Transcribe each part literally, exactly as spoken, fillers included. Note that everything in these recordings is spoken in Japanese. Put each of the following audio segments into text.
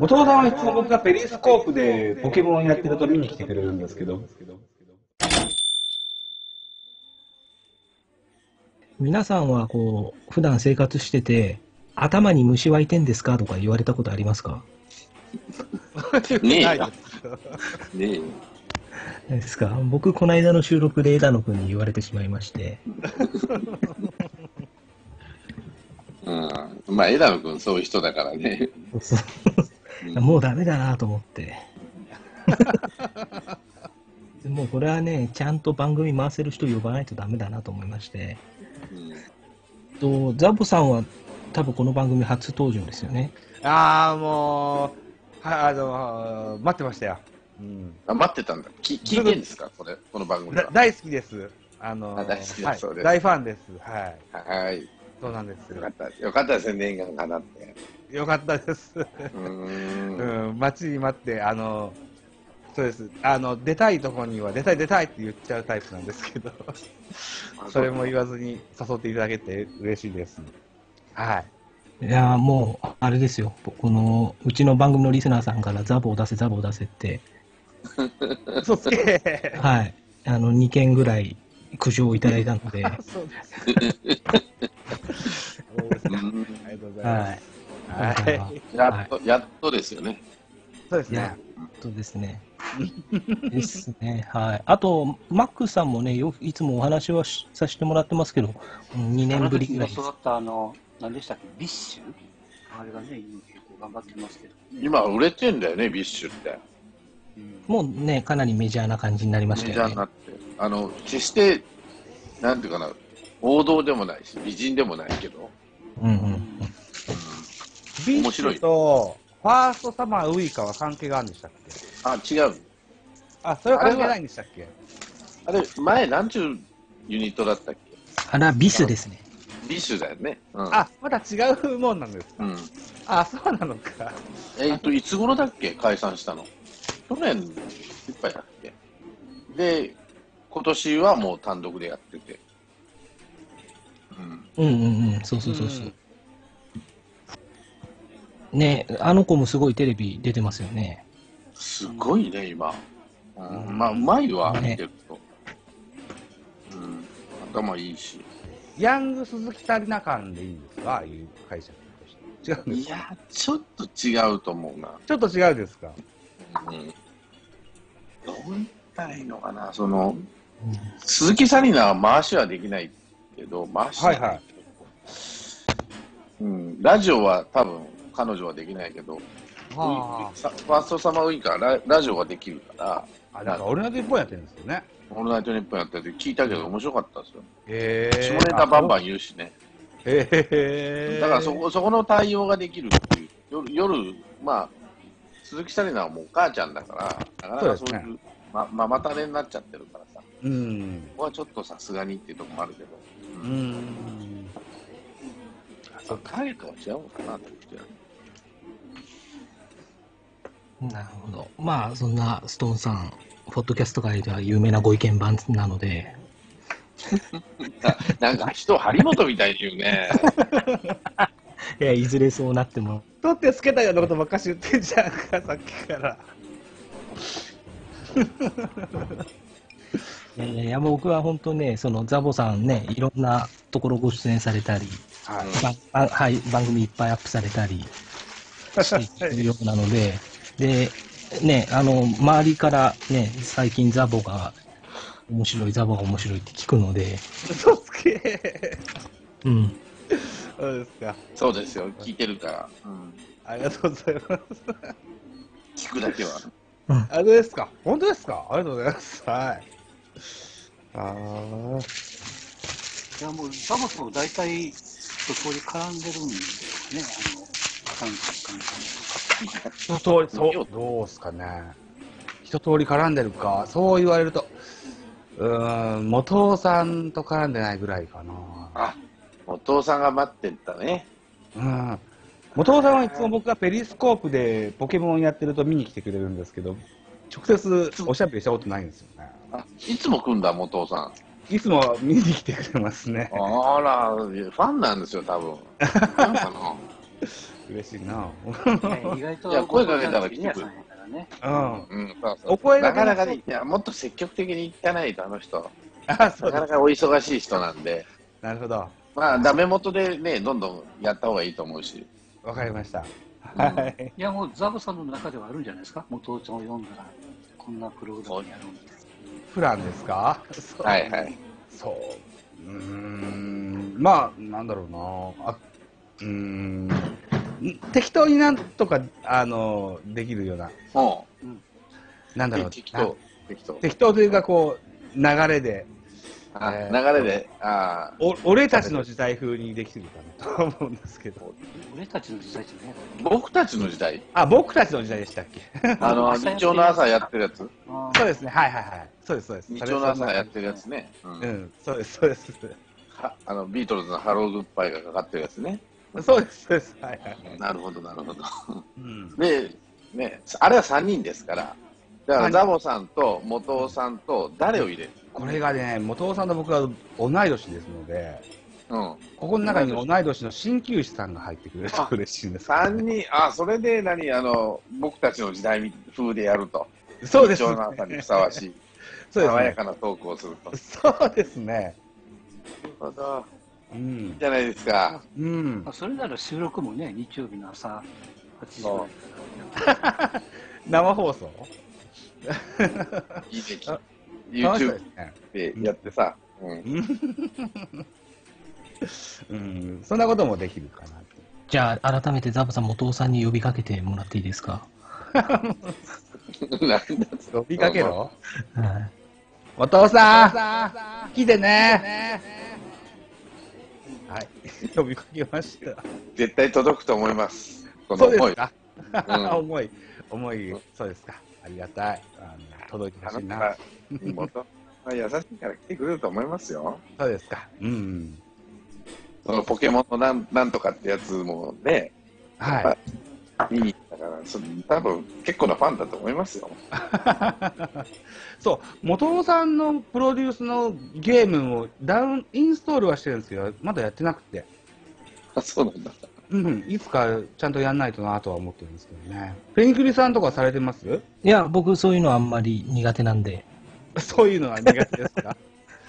後藤さんはいつも僕がペリスコープでポケモンやってると見に来てくれるんですけど。皆さんはこう普段生活してて頭に虫湧いてんですかとか言われたことありますか？ねえ。ねえ。ですか。僕この間の収録で枝野君に言われてしまいまして。うん、まあ枝野君そういう人だからね。もうダメだなと思って。もうこれはね、ちゃんと番組回せる人呼ばないとダメだなと思いまして、うん、とザボさんは多分この番組初登場ですよね。ああ、もうはあのー、待ってましたよ、うん、あ、待ってたんだ。き聞いてんですかこれ、この番組は。大好きです、あのー、あ、大好きです。大ファンです。はい、はい、そうなんですよ。よかった、よかったですね。念願かなってよかったです。うん、うん、待ちに待ってあのーそうです。あの出たいところには出たい出たいって言っちゃうタイプなんですけどそれも言わずに誘っていただけて嬉しいです。はい。いやもうあれですよ、このうちの番組のリスナーさんからザボを出せザボを出せって嘘つけ。はい、あのにけんぐらい苦情をいただいたのでそうですありがとうございます。はいはい、やっとやっとですよね。そうですね、やっとですねですね。はい。あとマックさんもね、よくいつもお話はさせてもらってますけど、にねんぶりぐらいです。あの何でしたっけ、ビッシュ、あれがね結構頑張ってますけど、ね、今売れてんだよねビッシュって、うん、もうねかなりメジャーな感じになりましたよね。メジャーになって、あの決してなんていうかな、王道でもないし美人でもないけど、うんうん、面白い。ビッシュとファーストサマーウイカは関係があるんでしたっけ？あ、違う。あ、それは関係ないんでしたっけ？あれ、前、なんちゅうユニットだったっけ？あら、ビスですね。ビスだよね。うん、あ、また違うもんなんですか？うん、あ、そうなのか。えっと、いつ頃だっけ？解散したの。去年いっぱいだっけ？で、今年はもう単独でやってて。うん、うん、うんうん、そうそうそうそう。うんね、あの子もすごいテレビ出てますよね。すごいね、今。うん、まあ、うまいわ、ね、見てると。うん、頭いいし。ヤング鈴木紗理奈感でいいんですか、ああいう解釈として。違うんですか？いや、ちょっと違うと思うな。ちょっと違うですか。うん。どう言ったらいいのかな、その、うん、鈴木紗理奈は回しはできないけど、回しはできない。はいはい。うん、ラジオは多分、彼女はできないけど、はあ、ファーストサマーウイカラ、ラジオができるから。あ、だからオールナイトニッポンやってるんですよね。オールナイトニッポンやってて聞いたけど面白かったですよ。えー、下ネタバンバン言うしね。えー、だからそこ、そこの対応ができるっていう。夜、夜まあ鈴木紗理奈はもうお母ちゃんだからなかなかそういう、そうですね、ま、ママタレになっちゃってるからさ、うん、ここはちょっとさすがにっていうとこもあるけど、うん、うん、あ、そう、影とは違うのかなって言って。なるほど。まあそんなストーンさん、ポッドキャスト界では有名なご意見番なのでな, なんか人張本みたいに言うねいや、いずれそうなっても取ってつけたようなことばっかし言ってんじゃんか、さっきからいやいやいや、僕は本当ね、そのザボさんね、いろんなところご出演されたり、はい、はい、番組いっぱいアップされたりしているようなのででね、あの周りから、ね、最近ザボが面白いザボが面白いって聞くので。嘘つけ。うん。そうですか。そうですよ。聞いてるから。うん。ありがとうございます。聞くだけは。うん。あれですか。本当ですか。ありがとうございます。はい。ああ。いやもうザボさんも大体そこに絡んでるんですよね。あの関係関係。一通り、そう、どうすかね。一通り絡んでるか、そう言われると、うーん、元尾さんと絡んでないぐらいかな。あ、元尾さんが待ってったね。うん。元尾さんはいつも僕がペリスコープでポケモンやってると見に来てくれるんですけど、直接おしゃべりしたことないんですよね。あ、いつも来るんだ、元尾さん。いつも見に来てくれますね。あら、ファンなんですよ、多分。なんかな。嬉しいな。意外と声かけたら来てくる。お声がなかなかね、もっと積極的に行かないと、あの人。なかなかお忙しい人なんで。なるほど。まあ、ダメ元でね、どんどんやったほうがいいと思うし。わかりました。はい。いや、もうザブさんの中ではあるんじゃないですか。元ちゃんを読んだら、こんなプログラムやろうみたいな。プランですか。はいはい。そう。うん。まあ、なんだろうな。あ、うん。適当になんとかあのできるような。うん。なんだろう。適当。適当。適当というかこう流れで。流れで。ああ。お俺たちの時代風にできるかなと思うんですけど。俺たちの時代ってね。僕たちの時代。あ、僕たちの時代でしたっけ。あの日曜の朝やってるやつ。そうですね。はいはいはい。そうですそうです。日曜の朝やってるやつね。うん。そうですそうです。あのビートルズのハローグッバイがかかってるやつね。そうですそうです。はいはい。なるほどなるほど。でね、あれはさんにんですから。だからザボさんと元尾さんと誰を入れる？これがね、元尾さんと僕は同い年ですので、うん、ここの中に同い年の鍼灸師さんが入ってくれると嬉しいんです。さんにん、あ、それで何あの僕たちの時代風でやると。そうですね。貴重な朝にふさわしい、爽やかなトークをすると。そうですね。なるほど。うん、じゃないですか。うん。それなら収録もね、日曜日の朝はちじから生放送。いい時。YouTube でやってさ。うん。そんなこともできるかな。じゃあ改めてザボさん、元尾さんに呼びかけてもらっていいですか。呼びかけろ。元尾さん、来てね。はい、呼びかけました。絶対届くと思います。この思い。思い、思い、そうですか。ありがたい。届いてほしいな。元は優しいから来てくれると思いますよ。そうですか。うん。そのポケモンのなんなんとかってやつもね、はい。見に行ったから、多分結構なファンだと思いますよ。そう、元尾さんのプロデュースのゲームをダウンインストールはしてるんですけど、まだやってなくて。あ、そうなんだ。うん、いつかちゃんとやんないとなとは思ってるんですけどね。フェニクリさんとかされてます？いや、僕そういうのはあんまり苦手なんで。そういうのは苦手ですか？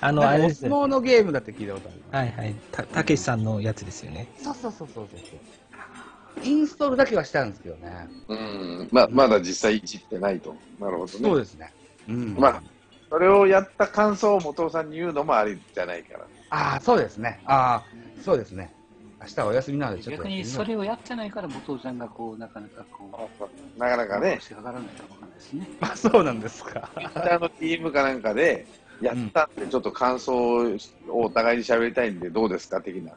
あの、あれですね。相撲のゲームだって聞いたことある。はいはい。た、たけしさんのやつですよね。そうそうそうそうそう。インストールだけはしたんですけどね。うん、ま、まだ実際いじってないと。なるほどね。そうですね。うん、まあそれをやった感想を元尾さんに言うのもありじゃないから。ああ、そうですね。ああ、そうですね。明日はお休みなのでちょっと。逆にそれをやってないから元尾さんがこうなかなかこうなかなかね。しかからないかもわかんないですね。あ、そうなんですか。Twitterのチームかなんかでやったってちょっと感想をお互いに喋りたいんでどうですか的な。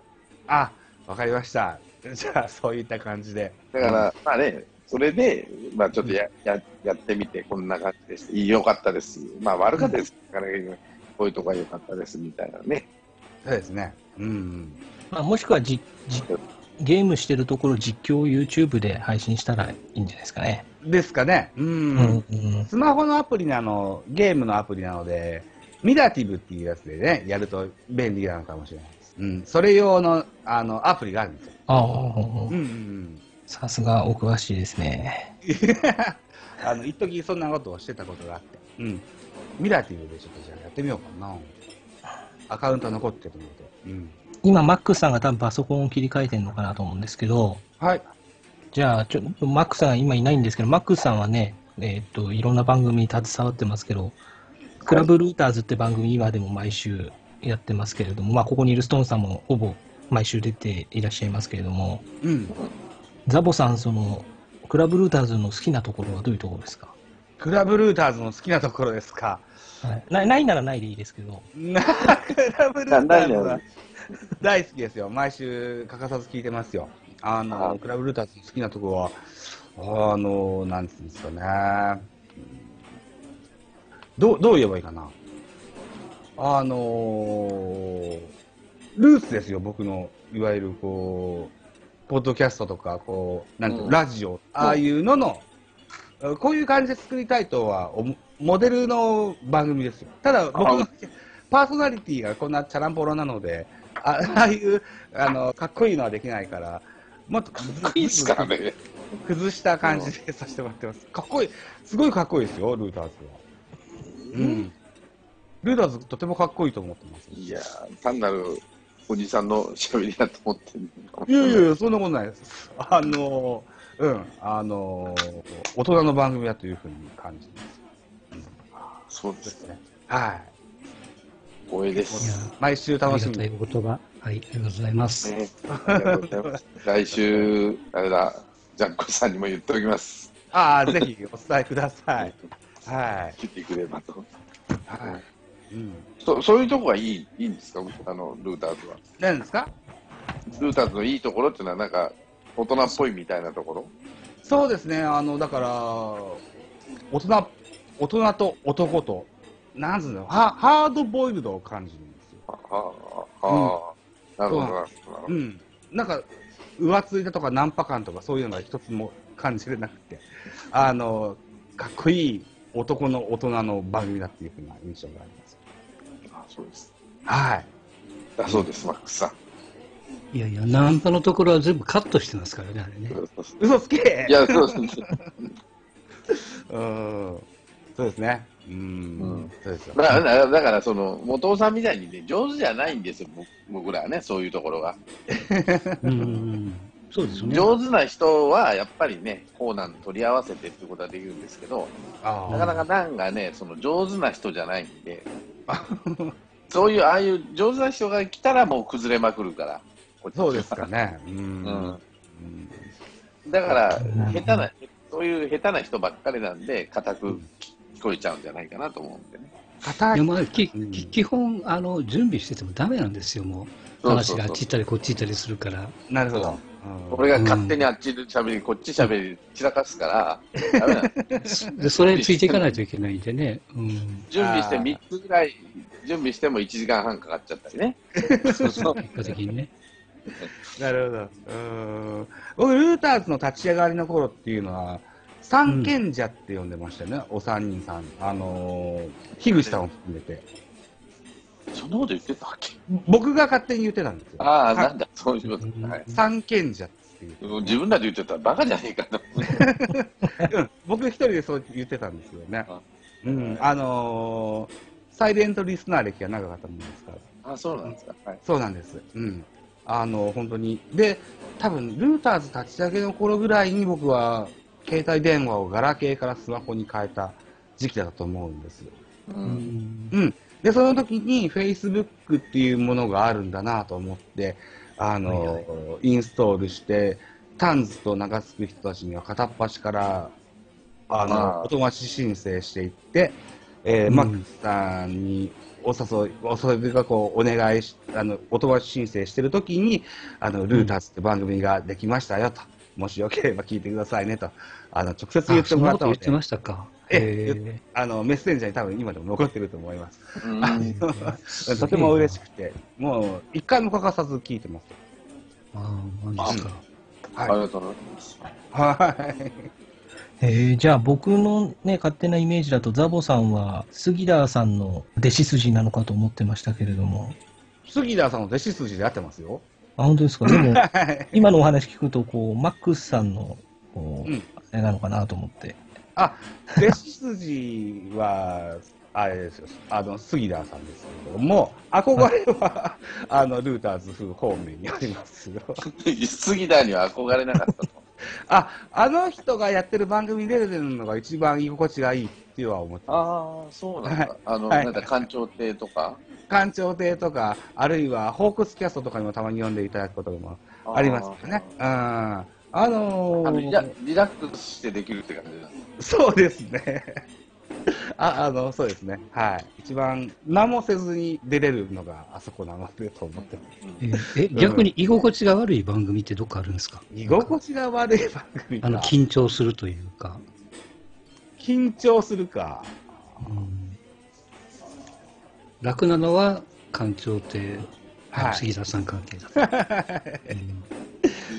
あ、わかりました。じゃあそういった感じで。だからまあね。それで、まあ、ちょっとや、や、やってみて、こんな感じです。良かったです。まあ、悪かったですから、こういうとこが良かったですみたいなね。そうですね。うん、うん。まあ、もしくは、じ、じ、ゲームしてるところ、実況を YouTube で配信したらいいんじゃないですかね。ですかね。うん。うんうん、スマホのアプリなの、ゲームのアプリなので、ミラティブっていうやつでね、やると便利なのかもしれないです。うん。それ用の、あの、アプリがあるんですよ。ああ、うんうん。さすがお詳しいですね。あの一時そんなことをしてたことがあって、うん、ミラティブでちょっとじゃあやってみようかな。アカウント残ってるので、うん、今マックさんが多分パソコンを切り替えてるのかなと思うんですけど、はい。じゃあちょっとマックさんは今いないんですけど、マックさんはね、えー、っといろんな番組に携わってますけど、クラブルーターズって番組今でも毎週やってますけれども、まあここにいるストーンさんもほぼ毎週出ていらっしゃいますけれども。うん。ザボさん、そのクラブルーターズの好きなところはどういうところですか？クラブルーターズの好きなところですか？はい、な, ないならないでいいですけど。クラブルーターズは大好きですよ。毎週欠かさず聞いてますよ。あのあクラブルーターズの好きなところはあのなんていうんですかね。どうどう言えばいいかな。あのルーツですよ。僕のいわゆるこう。ポッドキャストとか、こう、なんて、ラジオ、ああいうのの、こういう感じで作りたいとは、モデルの番組ですよ。ただ、僕のパーソナリティがこんなチャランポロなので、ああいう、あの、かっこいいのはできないから、まあ、かっこいいですからね。崩した感じでさせてもらってます。かっこいい、すごいかっこいいですよ、ルーターズは。うん。ルーターズとてもかっこいいと思ってます。いやー、単なるおじさんのしゃべりだと思ってる。いやいや、そんなことないです。あのー、うん、あのー、大人の番組だというふうに感じます。そうですね。はい。光栄です。毎週楽しみに。お言葉、はい、ありがとうございます。ね、ありがとうございます。来週、あれだ、ジャンコさんにも言っておきます。ああ、ぜひお伝えください。はい。来てくればと。はい。うん。そ、そういうとこがいい、いいんですか、あのルーターズは。何ですか。ルーターズのいいところっていうのは、なんか大人っぽいみたいなところ。そうですね、あの、だから、大人、大人と男と。なんつうの、ハハードボイルドを感じるんですよ。ああ、なるほど、なるほど。うん、なんか浮ついたとかナンパ感とかそういうのが一つも感じれなくて、あのかっこいい男の大人の番組だっていうふうな印象があります。あ、そうです。はい。だそうです、マックスさん。いやいや、ナンパのところは全部カットしてますからね、あれね。嘘つけ。いや、そうです。うん、そうですね。うん、だから、だからその元尾さんみたいにね、上手じゃないんですよ、僕らはね、そういうところが。そうですね、上手な人はやっぱりね、コーナーに取り合わせてってことはできるんですけど、なかなかなんかね、その上手な人じゃないんで、そういう、ああいう上手な人が来たら、もう崩れまくるから、そうですかね。うん、だから、下手な、そういう下手な人ばっかりなんで、固く。うん聞こえちゃうんじゃないかなと思うんでね。いやまあき基本あの準備しててもダメなんですよ、もう話があっち行ったりこっち行ったりするから。なるほど、俺が勝手にあっちでしゃべりこっちしゃべり散らかすからダメなんで、それについていかないといけないんでね。準備してみっつぐらい準備してもいちじかんはんかかっちゃったりね。そうそう、結果的にね。なるほど。うん、僕ルーターズの立ち上がりの頃っていうのは三賢者って呼んでましたよね、うん、お三人さん、あのー、樋口さんを含めて。そんなこと言ってたっけ。僕が勝手に言ってたんですよ。ああ、なんだ、そういうこと。はい、三賢者っていう。自分らで言ってたらバカじゃねえかな。僕一人でそう言ってたんですよね。うん、あのー、サイレントリスナー歴が長かったもんですから。あ、そうなんですか。はい、そうなんです。うん。あのー、本当に。で、多分、ルーターズ立ち上げの頃ぐらいに僕は、携帯電話をガラケーからスマホに変えた時期だと思うんです。うん、うん。で、その時に Facebook っていうものがあるんだなと思って、あの、インストールして、タンズと名が付く人たちには片っ端から、あの、あお友達申請していって、えー、うん、マックスさんにお誘い、お誘いがこう、お願いし、あの、お友達申請してる時に、あの、ルーターズって番組ができましたよと。もしよければ聞いてくださいねと、あの直接言ってもらったので、メッセンジャーに多分今でも残ってると思います。とても嬉しくて、もう一回も欠かさず聞いてます。ああ、マジですか。ありがとうございます。はい。え、じゃあ僕のね、勝手なイメージだとザボさんは杉田さんの弟子筋なのかと思ってましたけれども、杉田さんの弟子筋で合ってますよ。あ、本当ですか。でも、今のお話聞くと、こう、マックスさんの、こう、うん、あれなのかなと思って。あ、弟子筋は、あれですよ、あの、杉田さんですけども、憧れは、あの、ルーターズ風方面にありますよ。杉田には憧れなかったと。あ、あの人がやってる番組に出てるのが一番居心地がいいっていうのは思ってます。ああ、そうなんだ。はい、あの、はい、なんか官庁亭とか。官庁亭とか、あるいはホークスキャストとかにもたまに呼んでいただくこともありますからね。あー、あのー、あのリラ、リラックスしてできるって感じなんですか。そうですね。あ、あの、そうですね。はい。一番何もせずに出れるのがあそこなのでと思ってます。え、逆に居心地が悪い番組ってどっかあるんですか。居心地が悪い番組か。あの、緊張するというか。緊張するか。うん楽なのは官庁亭、はい、杉田さん関係だ。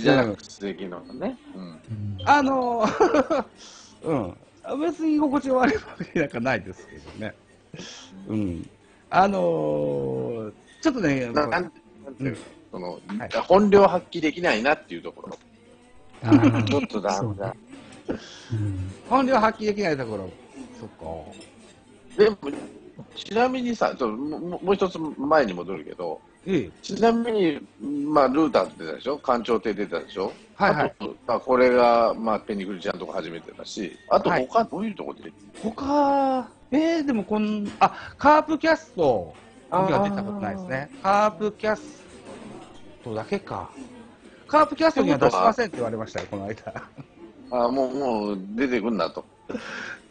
じゃなくてできるのね。うん、あのー、うん、別に居心地悪いわけなんかないですけどね。うん、あのー、ちょっとね、なんていうか、その、はい、本領発揮できないなっていうところ。ちょっとだめだ。本領発揮できないところ。そっか。でもちなみにさ、ちょもう一つ前に戻るけど、ええ、ちなみに、まあ、ルーターって出たでしょ、官庁艇出たでしょ、はいはい、あと、まあ、これが、まあ、ペニクリちゃんとか初めてだし、あと他、はい、どういうとこで他、えー、でもこん、あ、カープキャストが出たことないですね。カープキャストだけか。カープキャストには出しませんって言われましたよ、この間。あ、もう、もう出てくんなと。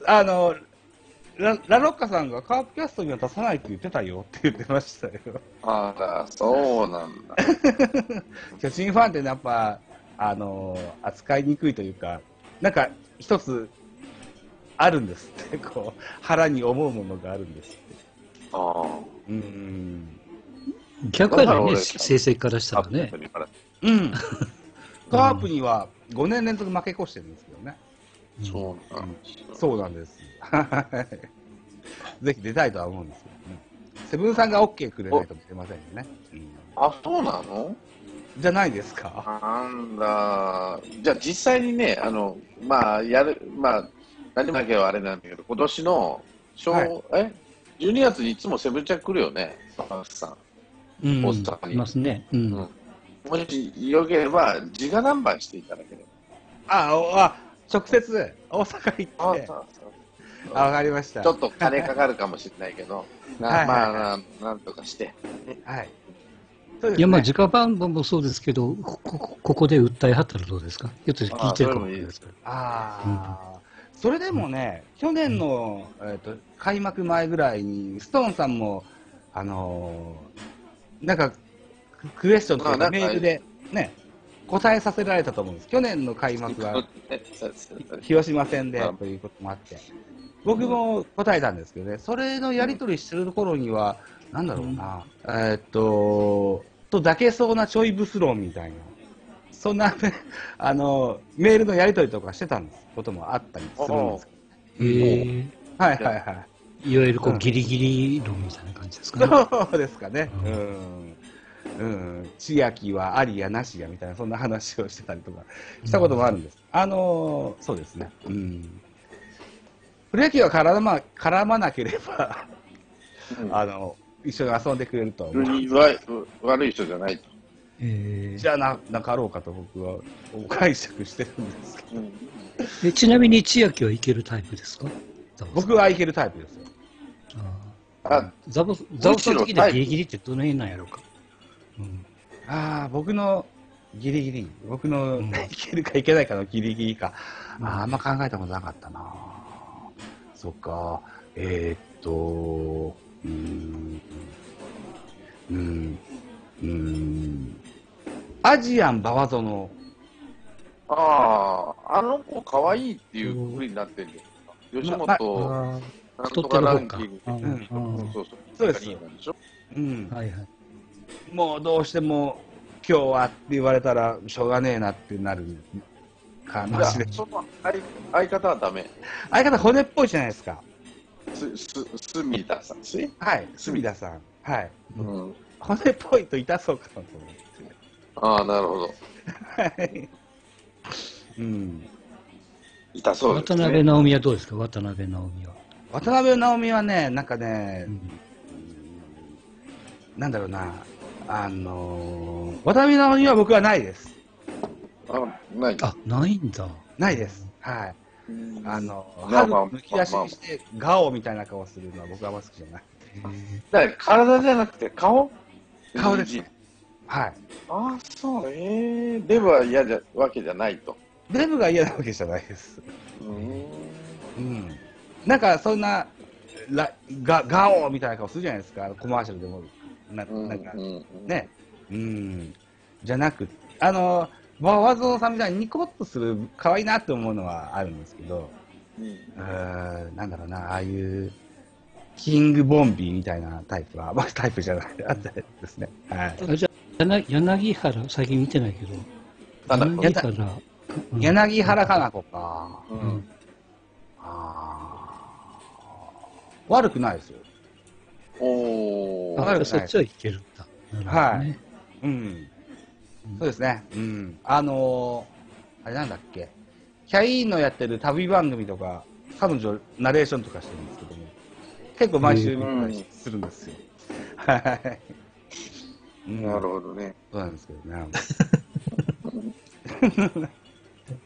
あのラ, ラロッカさんがカープキャストには出さないって言ってたよって言ってましたよ。あら、そうなんだ。巨人ファンってやっぱ、あのー、扱いにくいというか、なんか一つあるんですって、こう腹に思うものがあるんですって。ああ。うん。逆だよね、成績からしたらね。うん。カープにはごねん連続負け越してるんですけどね。そうなんですよ。そうなんです。ぜひ出たいとは思うんですよ、ね。セブンさんが OK くれないとも出ませんよね。うん、あ、そうなのじゃないですか。なんだ。じゃあ実際にね、あの、まあ、やる、まあ、何でもなきゃあれなんだけど、今年の小、はい、えじゅうにがつにいつもセブンちゃん来るよね、バースさん。うん、大阪に。いますね。うん。もしよければ、自家ナンバーしていただければ。ああ、直接、大阪行って。わかりました。ちょっと金かかるかもしれないけど、まあなんとかして。はい。いやまあ自家番号もそうですけど、ここここで訴えはったらどうですか。ちょっと聞いてるかもいいですけど。ああ。それでもね、去年のえっと開幕前ぐらいにストーンさんもあのなんかクエスチョンとかメールでね答えさせられたと思うんです。去年の開幕は広島戦でということもあって。僕も答えたんですけどね、それのやり取りしてる頃には、なんだろうな、うん、えっと、と抱けそうなちょいブス論みたいな、そんなあのメールのやり取りとかしてたんですこともあったりするんですけど、ね、はいはいはい。いわゆるこうギリギリ論みたいな感じですかね。そうですかね。うん。うん。千秋はありやなしやみたいな、そんな話をしてたりとかしたこともあるんです。うん、あの、そうですね。うんプロ野球は絡ま、絡まなければあの一緒に遊んでくれるとは思います。悪い人じゃないと。えー、じゃあ な, なかろうかと僕は解釈してるんですけど、うんえ。ちなみに千秋はいけるタイプですか？僕はいけるタイプですよ。ああザボザボさん的にはギリギリってどの辺なんやろうか。うん、ああ僕のギリギリ僕の、うん、いけるかいけないかのギリギリか、うん、あ, あんま考えたことなかったな。とかえー、っとうんうんうんアジアン馬場園あああの子可愛いっていうふうになってるんですか、うん、吉本なんとかランキングそうそうそうですうんはいはいもうどうしても今日はって言われたらしょうがねえなってなる。その相相方はダメ。相方骨っぽいじゃないですか。すす隅田さん。はい。隅田さん。はい。うん。骨っぽいと痛そうかなと思って。ああなるほど。はい。うん。痛そうですね。渡辺直美はどうですか。渡辺直美は。渡辺直美はねなんかね、うん、なんだろうなあのー、渡辺直美は僕はないです。あ、ない。あ、ないんだ。ないです。はい。あの、歯をむき出しにして、ガオみたいな顔するのは僕はあんま好きじゃない。だから体じゃなくて顔？顔です。はい。あ、そう。ええ、デブは嫌じゃわけじゃないと。デブが嫌なわけじゃないです。うん。なんかそんなラガガオみたいな顔するじゃないですか。コマーシャルでもななんかね、うんじゃなくあの。わわぞうさんみたいにニコッとする可愛いなって思うのはあるんですけど、うん、なんだろうなああいうキングボンビーみたいなタイプは、まあ、タイプじゃないあったですね。はい。じゃ柳原最近見てないけど。柳原。うん、柳原かな子か。うんうん、あ悪くないですよ。おお。そっちはいけるんだ。はい。うん。そうですね。うん。あのあれなんだっけ、キャイーンのやってる旅番組とか彼女ナレーションとかしてるんですけども、結構毎週見たりするんですよ。はい、うん、なるほどね。そうなんですけどね。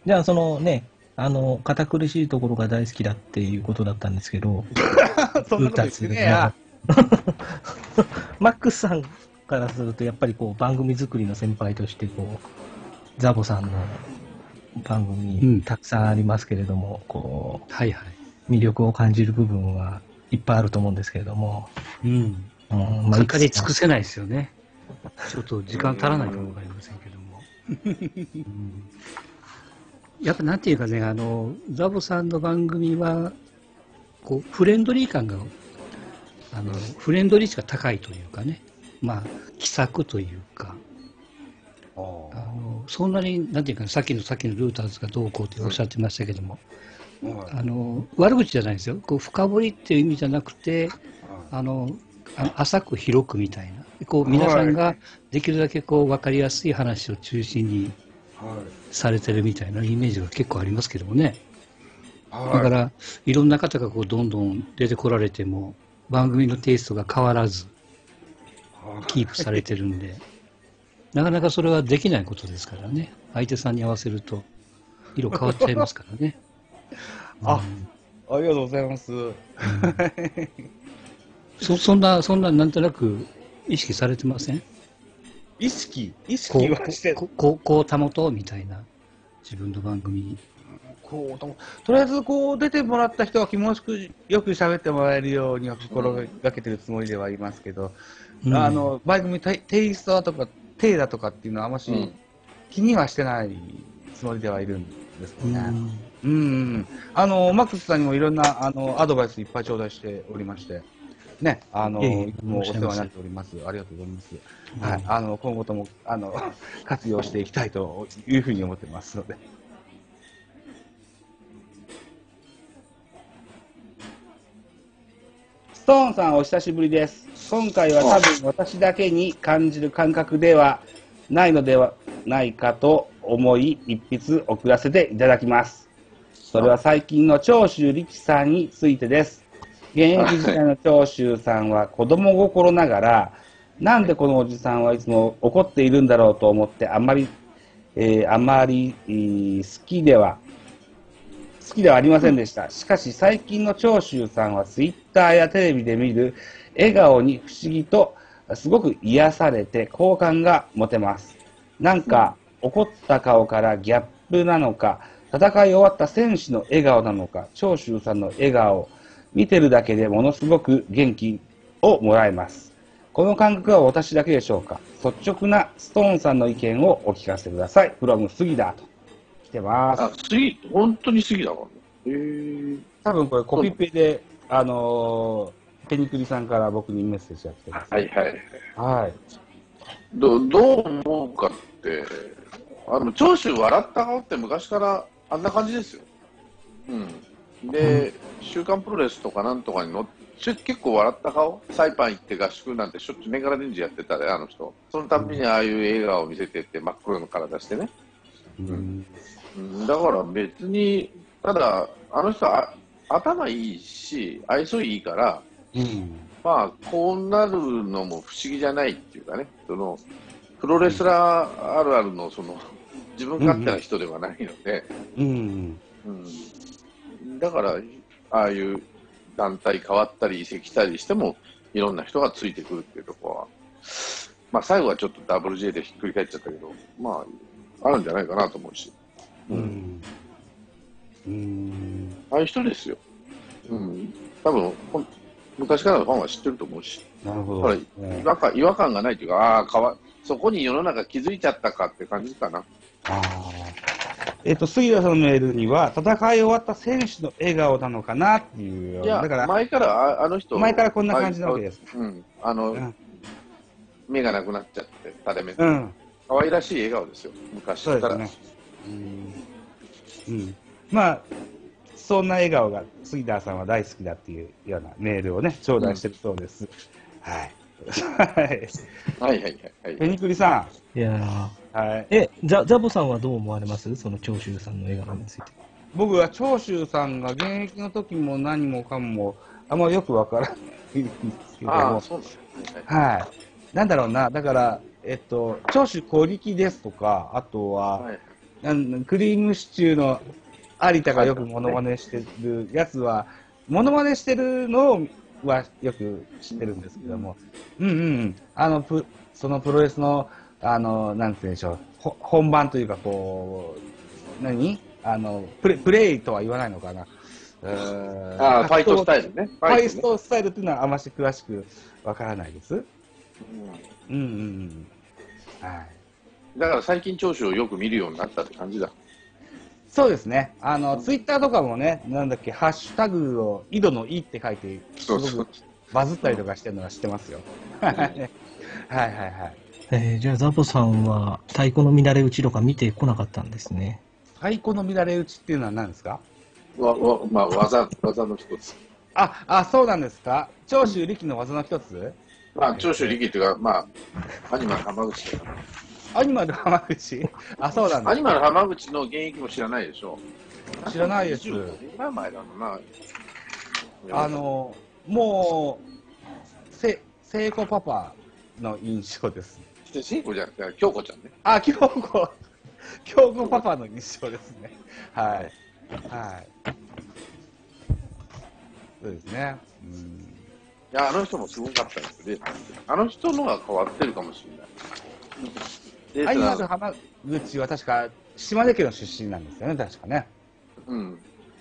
じゃあそのね、あの堅苦しいところが大好きだっていうことだったんですけど、そんなこと言ってねえや。マックスさんからするとやっぱりこう番組作りの先輩としてこうザボさんの番組たくさんありますけれども、うん、こう、はいはい、魅力を感じる部分はいっぱいあると思うんですけれども、うん、うん、まあ、語り尽くせないですよね。ちょっと時間足らないかもわかりませんけども。うん、やっぱなんていうかね、あのザボさんの番組はこうフレンドリー感があのフレンドリー値が高いというかね、まあ気さくというか、あのそんなになんていうか、さっきのさっきのルーターズがどうこうっておっしゃってましたけども、あの悪口じゃないですよ。こう深掘りっていう意味じゃなくて、あの浅く広くみたいな、こう皆さんができるだけこう分かりやすい話を中心にされてるみたいなイメージが結構ありますけどもね。だからいろんな方がこうどんどん出てこられても番組のテイストが変わらずキープされてるんで、なかなかそれはできないことですからね。相手さんに合わせると色変わっちゃいますからね。あ、うん、ありがとうございます。うん、そそんなそんななんとなく意識されてません？意識意識はしてこここう保とうみたいな自分の番組。こう と, とりあえずこう出てもらった人は気持ちよく喋ってもらえるようには心がけてるつもりではいますけど、うん、あの番組テイストだとかテイだとかっていうのはあまし気にはしてないつもりではいるんですけどね。うん、うん、あのマックスさんにもいろんなあのアドバイスいっぱい頂戴しておりましてね、あの、ええ、もうお世話になっております。ありがとうございます。うん、はい、あの今後ともあの活用していきたいというふうに思ってますので。ストーンさん、お久しぶりです。今回は多分私だけに感じる感覚ではないのではないかと思い、一筆送らせていただきます。それは最近の長州力さんについてです。現役時代の長州さんは子供心ながら、なんでこのおじさんはいつも怒っているんだろうと思って、あんまり、えー、あまり、えー、好きでは、好きではありませんでした。しかし最近の長州さんはツイッターやテレビで見る笑顔に不思議とすごく癒されて好感が持てます。なんか怒った顔からギャップなのか、戦い終わった戦士の笑顔なのか、長州さんの笑顔見てるだけでものすごく元気をもらえます。この感覚は私だけでしょうか。率直なストーンさんの意見をお聞かせください。フロム杉田と。来てます。あ、杉、本当に杉だもん。えー、多分これコピペで、あのー、ペニクリさんから僕にメッセージが来てます。はいはいはい。どどう思うかって、あの長州笑った顔って昔からあんな感じですよ。うん。で、うん、週刊プロレスとかなんとかに載って結構笑った顔、サイパン行って合宿なんてしょっちゅう年がら年中やってたで、あの人。そのたびにああいう笑顔を見せてって真っ黒の体してね。うんうん、だから別に、ただ、あの人は頭いいし愛想いいから、うん、まあこうなるのも不思議じゃないっていうかね、そのプロレスラーあるあるの、その自分勝手な人ではないので、うんうん、だからああいう団体変わったり移籍したりしてもいろんな人がついてくるっていうところは、まあ、最後はちょっと ダブリュージェー でひっくり返っちゃったけど、まああるんじゃないかなと思うし、うん、うん、ああいう人ですよ。うん、多分昔からのファンは知ってると思うし、なるほど、ね、違和感、違和感がないというか、ああ、かわ、そこに世の中気づいちゃったかって感じかな。ああ、えっと杉田さんのメールには戦い終わった選手の笑顔なのかなっていうような。いや、だから前からあの人、前からこんな感じなわけです。うん、あの、うん、目がなくなっちゃって垂れ目。うん。可愛らしい笑顔ですよ、昔から。そうですね。うんうん、まあそんな笑顔が杉田さんは大好きだっていうようなメールをね頂戴してるそうです。うん、はい。はいはいはいはい。ペニクリさん。いやー、はい。え、じゃ、ジャボさんはどう思われます？その長州さんの映画について。僕は長州さんが現役の時も何もかもあんまよくわからないんですけども。ああ、そうですね。はい。なんだろうな、だからえっと長州小力ですとか、あとは、はい、なんクリームシチューの有田がよくモノマネしてるやつはモノマネしてるのをはよく知ってるんですけども、うんうん、あのプそのプロレスのあのなんて言うんでしょう、ほ本番というかこう何あのプレプレイとは言わないのかな、あファイトスタイルね、ファイトスタイルっていうのはあまし詳しくわからないです。うんうんうんはい。だから最近長州をよく見るようになったって感じだ。そうですね。あのツイッターとかもね、なんだっけハッシュタグを井戸の井って書いてすごくバズったりとかしてるのは知ってますよ。はいはいはい。えー、じゃあザボさんは太鼓の乱れ打ちとか見てこなかったんですね。太鼓の乱れ打ちっていうのは何ですか？わわまあ技技の一つ。ああそうなんですか。長州力の技の一つ？まあ長州力っていうかまあアニマル浜口とか。アニマル浜口、あ、そうなんだ。アニマル浜口の現役も知らないでしょ。知らないです。今前だもんな。あのもうせ聖子パパの印象です。聖子じゃなくて京子ちゃんね。あ、京子、京子パパの印象ですね。はいはい。そうですね。うん。いやあの人もすごかったですね。あの人のが変わってるかもしれない。アニマル浜口は確か島根県の出身なんですよね、確かね。うん。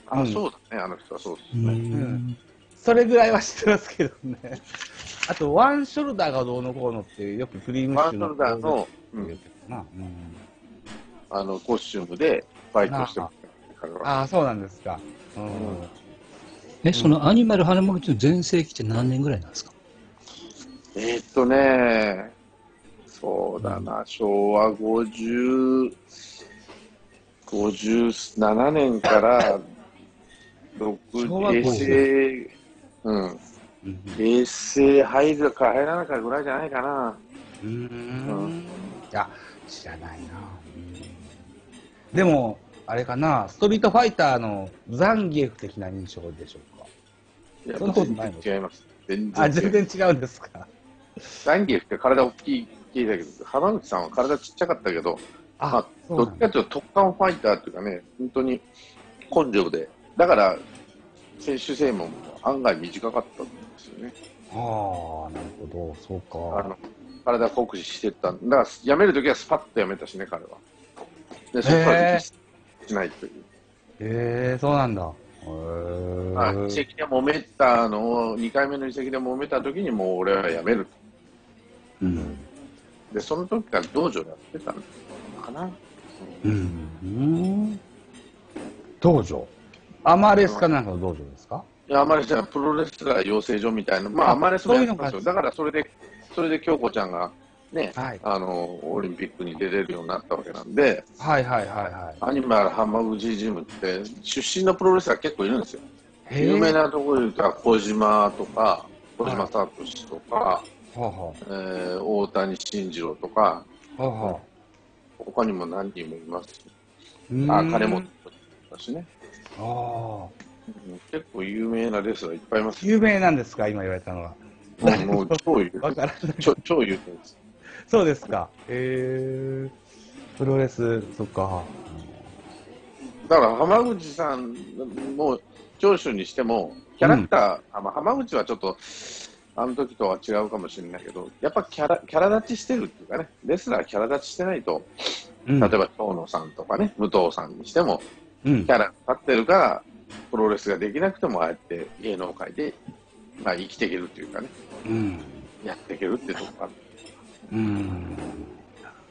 あ、うん、そうだね、あの人はそうですね。うん。それぐらいは知ってますけどね。あとワンショルダーがどうのこうのってよくクリームシチューの。ワンショルダーの、うん、あのコスチュームでバイトしてます。ああ、そうなんですか。うん。うん、え、そのアニマル浜口の全盛期って何年ぐらいなんですか？えっとね。そうだな、昭和ごじゅうななねんからろくじゅう、うん、平成入るか入らないかぐらいじゃないかな。うん、うん、いや知らないな。でもあれかな、ストリートファイターのザンギエフ的な印象でしょうか？いや、そんなことないの？違います。全然違う。あ、全然違うんですか。ザンギエフって体大きいだけど、浜口さんは体ちっちゃかったけど、まあ、どっちかというと特艦ファイターっていうかね、本当に根性で、だから選手生命も案外短かったんですよね。ああ、なるほど、そうか。あの体酷使してったんだから、辞めるときはスパッと辞めたしね、彼は。で、そこからしないという。へえ、そうなんだ。まあ、移籍で揉めたのを、にかいめの移籍で揉めたときに、もう俺は辞めると。うんで、その時から道場やってたのかな。うん、うん、道場アマレスかなんかの道場ですか？いや、アマレスじゃプロレスラー養成所みたいな、まあアマレスもやってたんですよ。だからそれでそれで京子ちゃんがね、はい、あのオリンピックに出れるようになったわけなんで、はいはいはいはいアニマル浜口ジムって出身のプロレスラー結構いるんですよ。有名なところで言うと小島とか小島聡とか、はい大谷慎次郎とか、他にも何人もいます。あ、金本だしね。結構有名なレスラーいっぱいいます。有名なんですか、今言われたのは。もう超有名。超有名です。そうですか。ええ。プロレス、そっか。だから浜口さんも長州にしてもキャラクター、浜口はちょっと。あの時とは違うかもしれないけど、やっぱキャラキャラ立ちしてるっていうかね、レスラーキャラ立ちしてないと、うん、例えば遠野さんとかね、武藤さんにしても、うん、キャラ立ってるから、プロレスができなくても、ああやって芸能界で、まあ、生きていけるっていうかね、うん、やっていけるってとこかな。うん、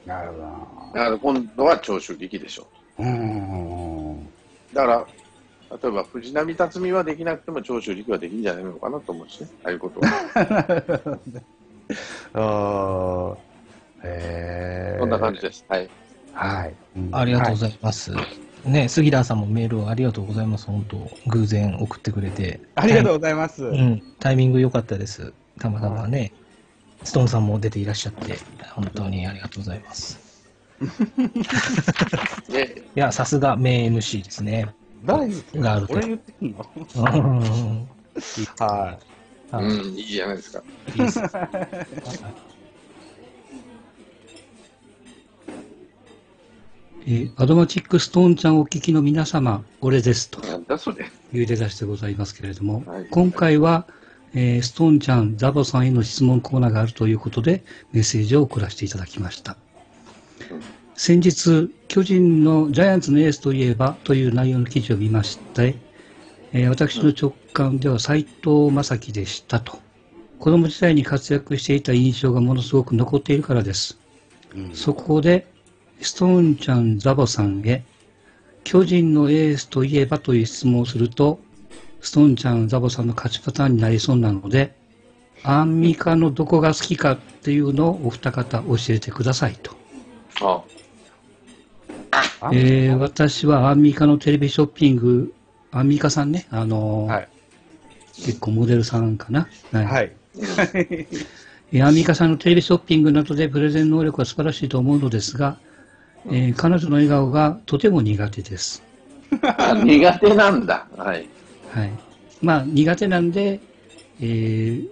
なるほど。だから今度は長州力でしょう。うん、だから例えば藤波辰巳はできなくても長州力はできるんじゃないのかなと思うしね、ああいうことは。あへこんな感じです。はい、はい、ありがとうございます。はい、ね、杉田さんもメールをありがとうございます。本当偶然送ってくれてありがとうございます。うん、タイミング良かったです。たまたまね、ストーンさんも出ていらっしゃって本当にありがとうございます。いや、さすが名 エムシー ですね。誰が俺言ってんの？はい。うん、いいじゃないですか。いいです。え、アドマチックストーンちゃんお聞きの皆様、俺ですという出だしでございますけれども、今回は、えー、ストーンちゃん、ザボさんへの質問コーナーがあるということで、メッセージを送らせていただきました。先日、巨人のジャイアンツのエースといえばという内容の記事を見まして、えー、私の直感では斎藤正樹でしたと。子供時代に活躍していた印象がものすごく残っているからです。うん、そこで、ストーンちゃんザボさんへ、巨人のエースといえばという質問をすると、ストーンちゃんザボさんの勝ちパターンになりそうなので、アンミカのどこが好きかっていうのをお二方教えてくださいと。ああ、えー、私はアンミカのテレビショッピング、アンミカさんね、あのーはい、結構モデルさんかな。はい。アンミカさんのテレビショッピングなどでプレゼン能力は素晴らしいと思うのですが、えー、彼女の笑顔がとても苦手です。苦手なんだ。はい。はい。まあ、苦手なんで、えー、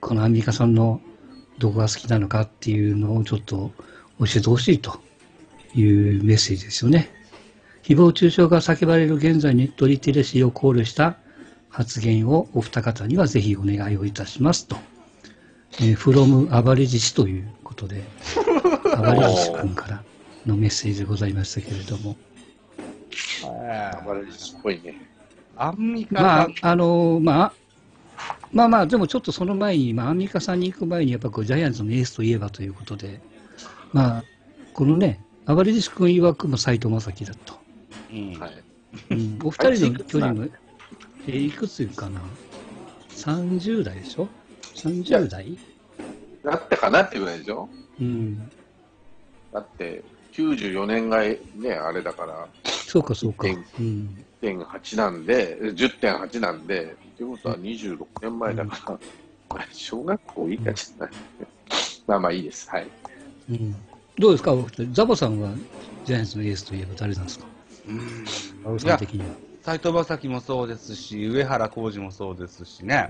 このアンミカさんのどこが好きなのかっていうのをちょっと教えてほしいというメッセージですよね。誹謗中傷が叫ばれる現在ネットリテラシーを考慮した発言をお二方にはぜひお願いをいたしますと。えー、from あばれじしということで、あばれじし君からのメッセージでございましたけれども。あばれじしっぽいね。アンミカさん。まあ、あのー、まあ、まあまあ、でもちょっとその前に、まあ、アンミカさんに行く前に、やっぱこうジャイアンツのエースといえばということで、まあ、このね、あばれじし君曰くも斎藤正樹だと。うん、うん。お二人の距離も、え、いくつかな ?さんじゅう 代でしょ ?さんじゅう 代だったかなってぐらいでしょ。うん。だって、きゅうじゅうよねんがね、あれだから。そうか、そうか。うん。じゅってんはち なんで、じゅってんはち なんで、っていうことはにじゅうろくねんまえだから、うん、これ、小学校以下じゃない。うん、まあまあいいです。はい。うん、どうですか、ザボさんはジャイアンツのエースといえば誰なんですか？うん、いや、斎藤正樹もそうですし、上原浩二もそうですしね、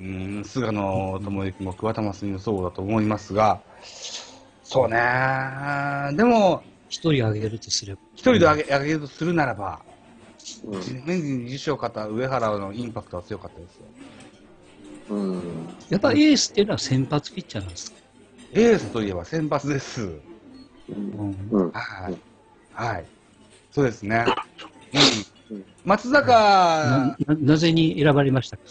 うん、うん、菅野智之も桑田真澄もそうだと思いますが、そうね、でも、一人挙げるとすれば、一人で挙げ、挙げるとするならば、明治受賞方、上原のインパクトは強かったですよ。うん、やっぱエースっていうのは先発ピッチャーなんですか？エースといえば先発です。はい。はい。そうですね。うん、松坂な、なぜに選ばれましたか？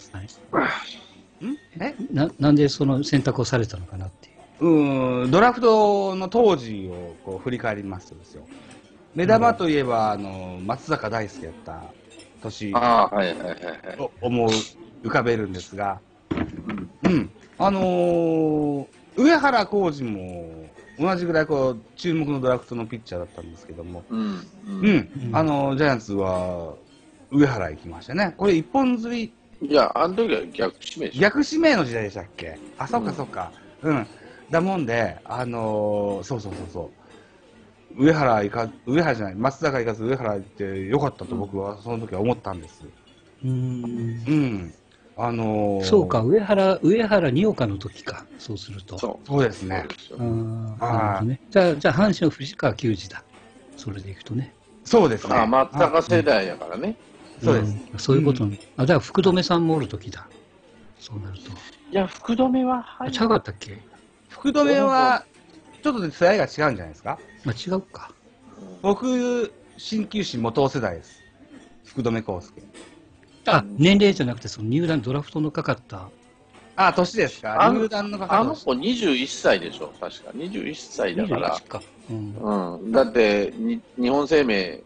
え？な、なんでその選択をされたのかなっていう。うん、ドラフトの当時をこう振り返りますとですよ。目玉といえば、あの、松坂大輔やった年を思う、浮かべるんですが、うん。あのー、上原浩二も同じぐらいこう注目のドラフトのピッチャーだったんですけども、うん、うん、あのジャイアンツは上原行きましたね。これ一本釣り。いや、あの時は逆指名。逆指名の時代でしたっけ？あ、そっかそっか。うん、うん、だもんで、あのー、そうそうそうそう。上原行か上原じゃない松坂行かず上原行ってよかったと僕はその時は思ったんです。うん。うん。あのー、そうか、上原、上原二岡の時か、そうすると。そう、そうですね。じゃあ、じゃあ、阪神藤川球児だ。それでいくとね。そうですね。あ、松坂世代やからね。そうです。そういうこと。あ、だから福留さんもおる時だ。そうなると。いや、福留は、はい。違かったっけ？福留は、ちょっと世代が違うんじゃないですか？まあ、違うか。僕、鍼灸師元世代です。福留康介。あ、年齢じゃなくて、その入団、ドラフトのかかった。あ、年ですか。入団のかかった。あの子にじゅういっさいでしょ、確か。にじゅういっさいだから。かうん、うん。だって、に日本生命。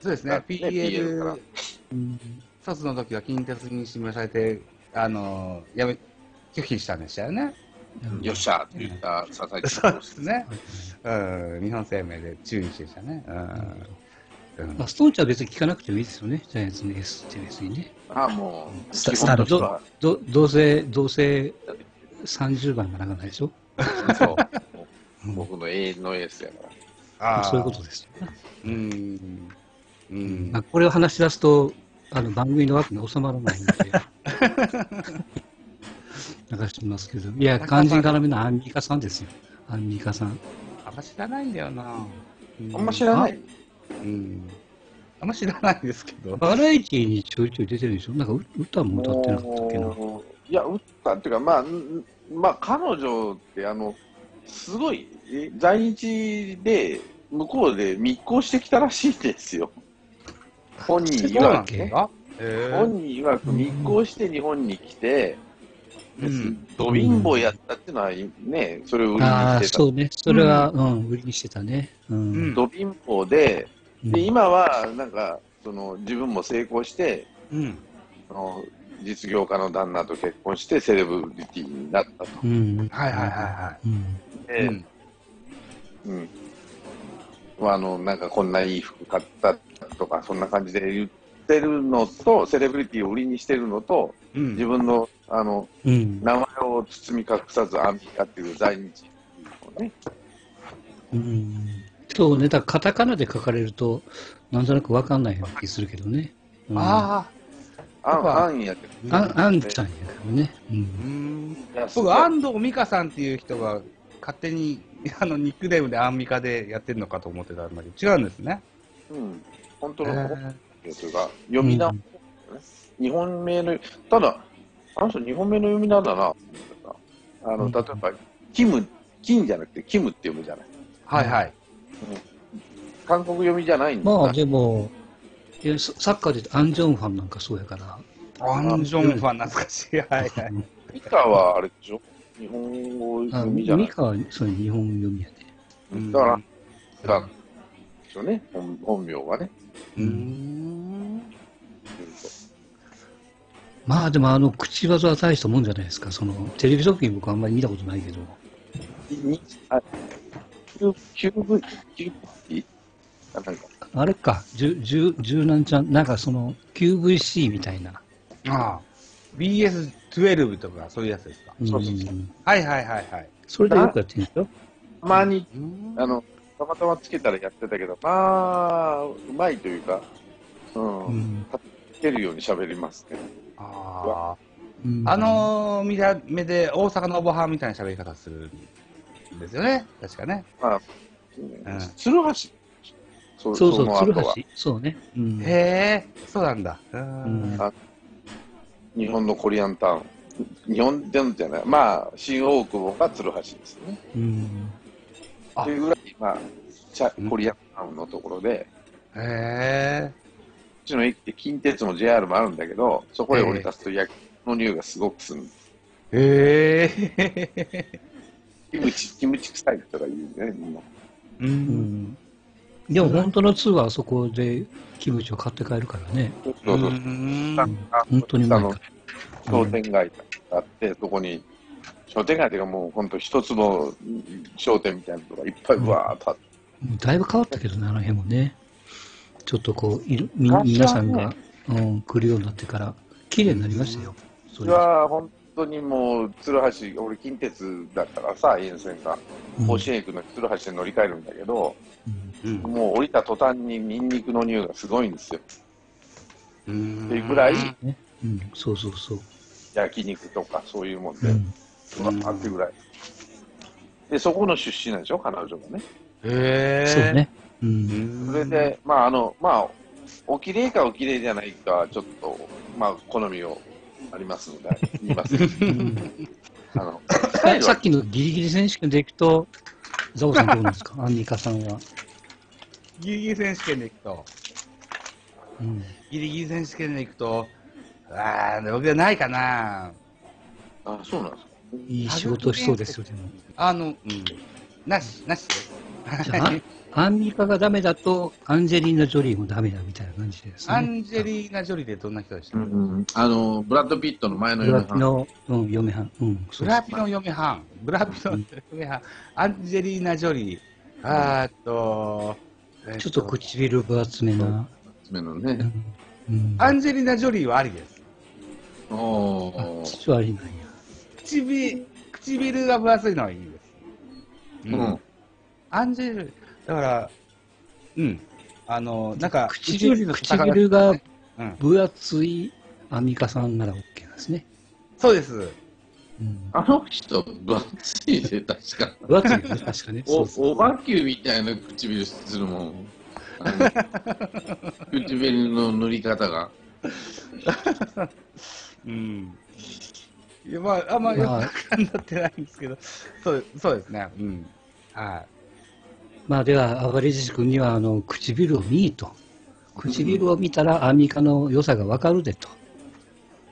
そうですね、ピーエル から。卒の時は近鉄に指名されて、あの、やめ、拒否したんでしたよね。うん、よっしゃって言った佐々木さん。そうですね。うん、日本生命で注意してしたね。うん。うん、まあ、ストーンちゃんは別に聞かなくてもいいですよね、ジャイアンツのエースって別にね。ああ、もう、スタートど、どうせ、どうせ、さんじゅうばんがならないでしょ。そう僕の永遠のエースやから、そういうことですよね。うんうん、まあこれを話し出すとあの番組の枠に収まらないんで流してますけど、いや肝心絡みのアンミカさんですよ。アンミカさんあんま知らないんだよな。あんま知らない、うん、あんま知らないんですけど、バラエティーにちょいちょい出てるでしょ。なんか歌も歌ってなかったっけな。いや歌っていうか、まあまあ彼女ってあのすごい在日で向こうで密航してきたらしいんですよ。本人曰くね。本人曰く密航して日本に来て、うん、ド貧乏やったっていうのはね、それを売りにしてた。ああ、そうね。それは、うんうん、売りにしてたね。うん、ド貧乏で、で今はなんかその自分も成功して、うん、あの実業家の旦那と結婚してセレブリティになったと。うん、はいはいはいはい。うん。うんうんあのなんかこんないい服買ったとかそんな感じで言ってるのとセレブリティを売りにしてるのと、うん、自分の、 あの、うん、名前を包み隠さずアンミカっていう在日をね、うん、そうね。だからカタカナで書かれるとなんとなく分かんないような気するけどね、うん、ああアンやけどね、アンちゃんやけどね、うん、僕安藤美香さんっていう人が勝手にあのニックネームでアンミカでやってるのかと思ってたんだけど違うんですね。うん、本当のというか読み名、日本名のただあの人日本名の読み名だな。あの例えばキム金じゃなくてキムって読むじゃない。はいはい。韓国読みじゃないんだ。まあでもサッカーでアンジョンファンなんかそうやから。アンジョンファン懐かしい。はいはい。ミカはあれでしょ。日本語読みじゃない。ミカはそれ日本語読みやね。だから、だですよね、本、本名はね。うん。まあでもあの口技は大したもんじゃないですか。そのテレビ作品僕あんまり見たことないけど。あ、九分九分？あれか、十十十何ちゃんなんかその キューブイシー みたいな。ああ。ビーエスじゅうに とかそういうやつですか。はいはいはいはい。それでよくやってるんですよ。たまにあのたまたまつけたらやってたけど、まあうまいというか、うん、つけるように喋りますね。ああ、あの見た目で大阪のおばはんみたいな喋り方するんですよね。確かね。まあ鶴橋。そうそう鶴橋。そうね。へえ、そうなんだ。日本のコリアンタウン、日本でんじゃない、まあ、新大久保が鶴橋ですよね。うん。というぐらい、まあ、コリアンタウンのところで、うん、へぇ。うちの駅って近鉄も ジェイアール もあるんだけど、そこへ降り立つと焼きの匂いがすごくするんです。へぇー。キムチ、キムチ臭いとか言うね、みんな。うん。でも本当の通はあそこでキムチを買って帰るからね。そうそうそう。本当に前から。商店街があって、そこに、商店街っていうかもう本当一つの商店みたいなのがいっぱいわーっとあって、うん。だいぶ変わったけどね、あの辺もね。ちょっとこう、いみ皆さんが、うん、来るようになってから、綺麗になりましたよ。それは本当にもう、鶴橋、俺近鉄だったからさ、沿線が。甲子園行くのに鶴橋で乗り換えるんだけど、うんうん、もう降りた途端にニンニクの匂いがすごいんですよ。っていうぐらい、ね、うん、そうそうそう。焼肉とかそういうもんで、うん、あってぐらい。で、そこの出身なんでしょ、彼女もね。へぇー。そうね。うん、それで、まあ、あの、まあ、おきれいかおきれいじゃないか、ちょっと、まあ、好みをありますので、言いますけど。さっきのギリギリ選手権でいくと、ザオさんどうなんですか、アンミカさんは。ギリギリ選手権でいくと、うん、ギリギリ選手権でいくと、ああ、僕はないかな。あ、そうなんですか。いい仕事しそうですよ、でも。あの、うん、なし、なしです。アンミカがダメだと、アンジェリーナ・ジョリーもダメだみたいな感じですね。アンジェリーナ・ジョリーでどんな人でした、うんうん、あの、ブラッド・ピットの前の嫁はん。の、うん、嫁はん。うん、ブラピの嫁はん。ブラピの嫁はん。アンジェリーナ・ジョリー。あーっと、ちょっと唇分厚めな。厚めのね。アンジェリーナ・ジョリーはありです。おー。口はありなんや。唇、唇が分厚いのはいいです。うん、うん、アンジェルだからうんあのなんか 唇, の唇が分厚いアミカさんなら OK なんですね。そうです。うん、あの人、分厚いで、確か。分厚いで、確かね。お、おばきゅうみたいな唇するもん。唇の塗り方が。うん。いや、まあ、あんまりよくわかんなってないんですけど、そう、そうですね。うん。はい。まあ、では、あがりじし君には、あの、唇を見いと。唇を見たら、アミカの良さがわかるでと。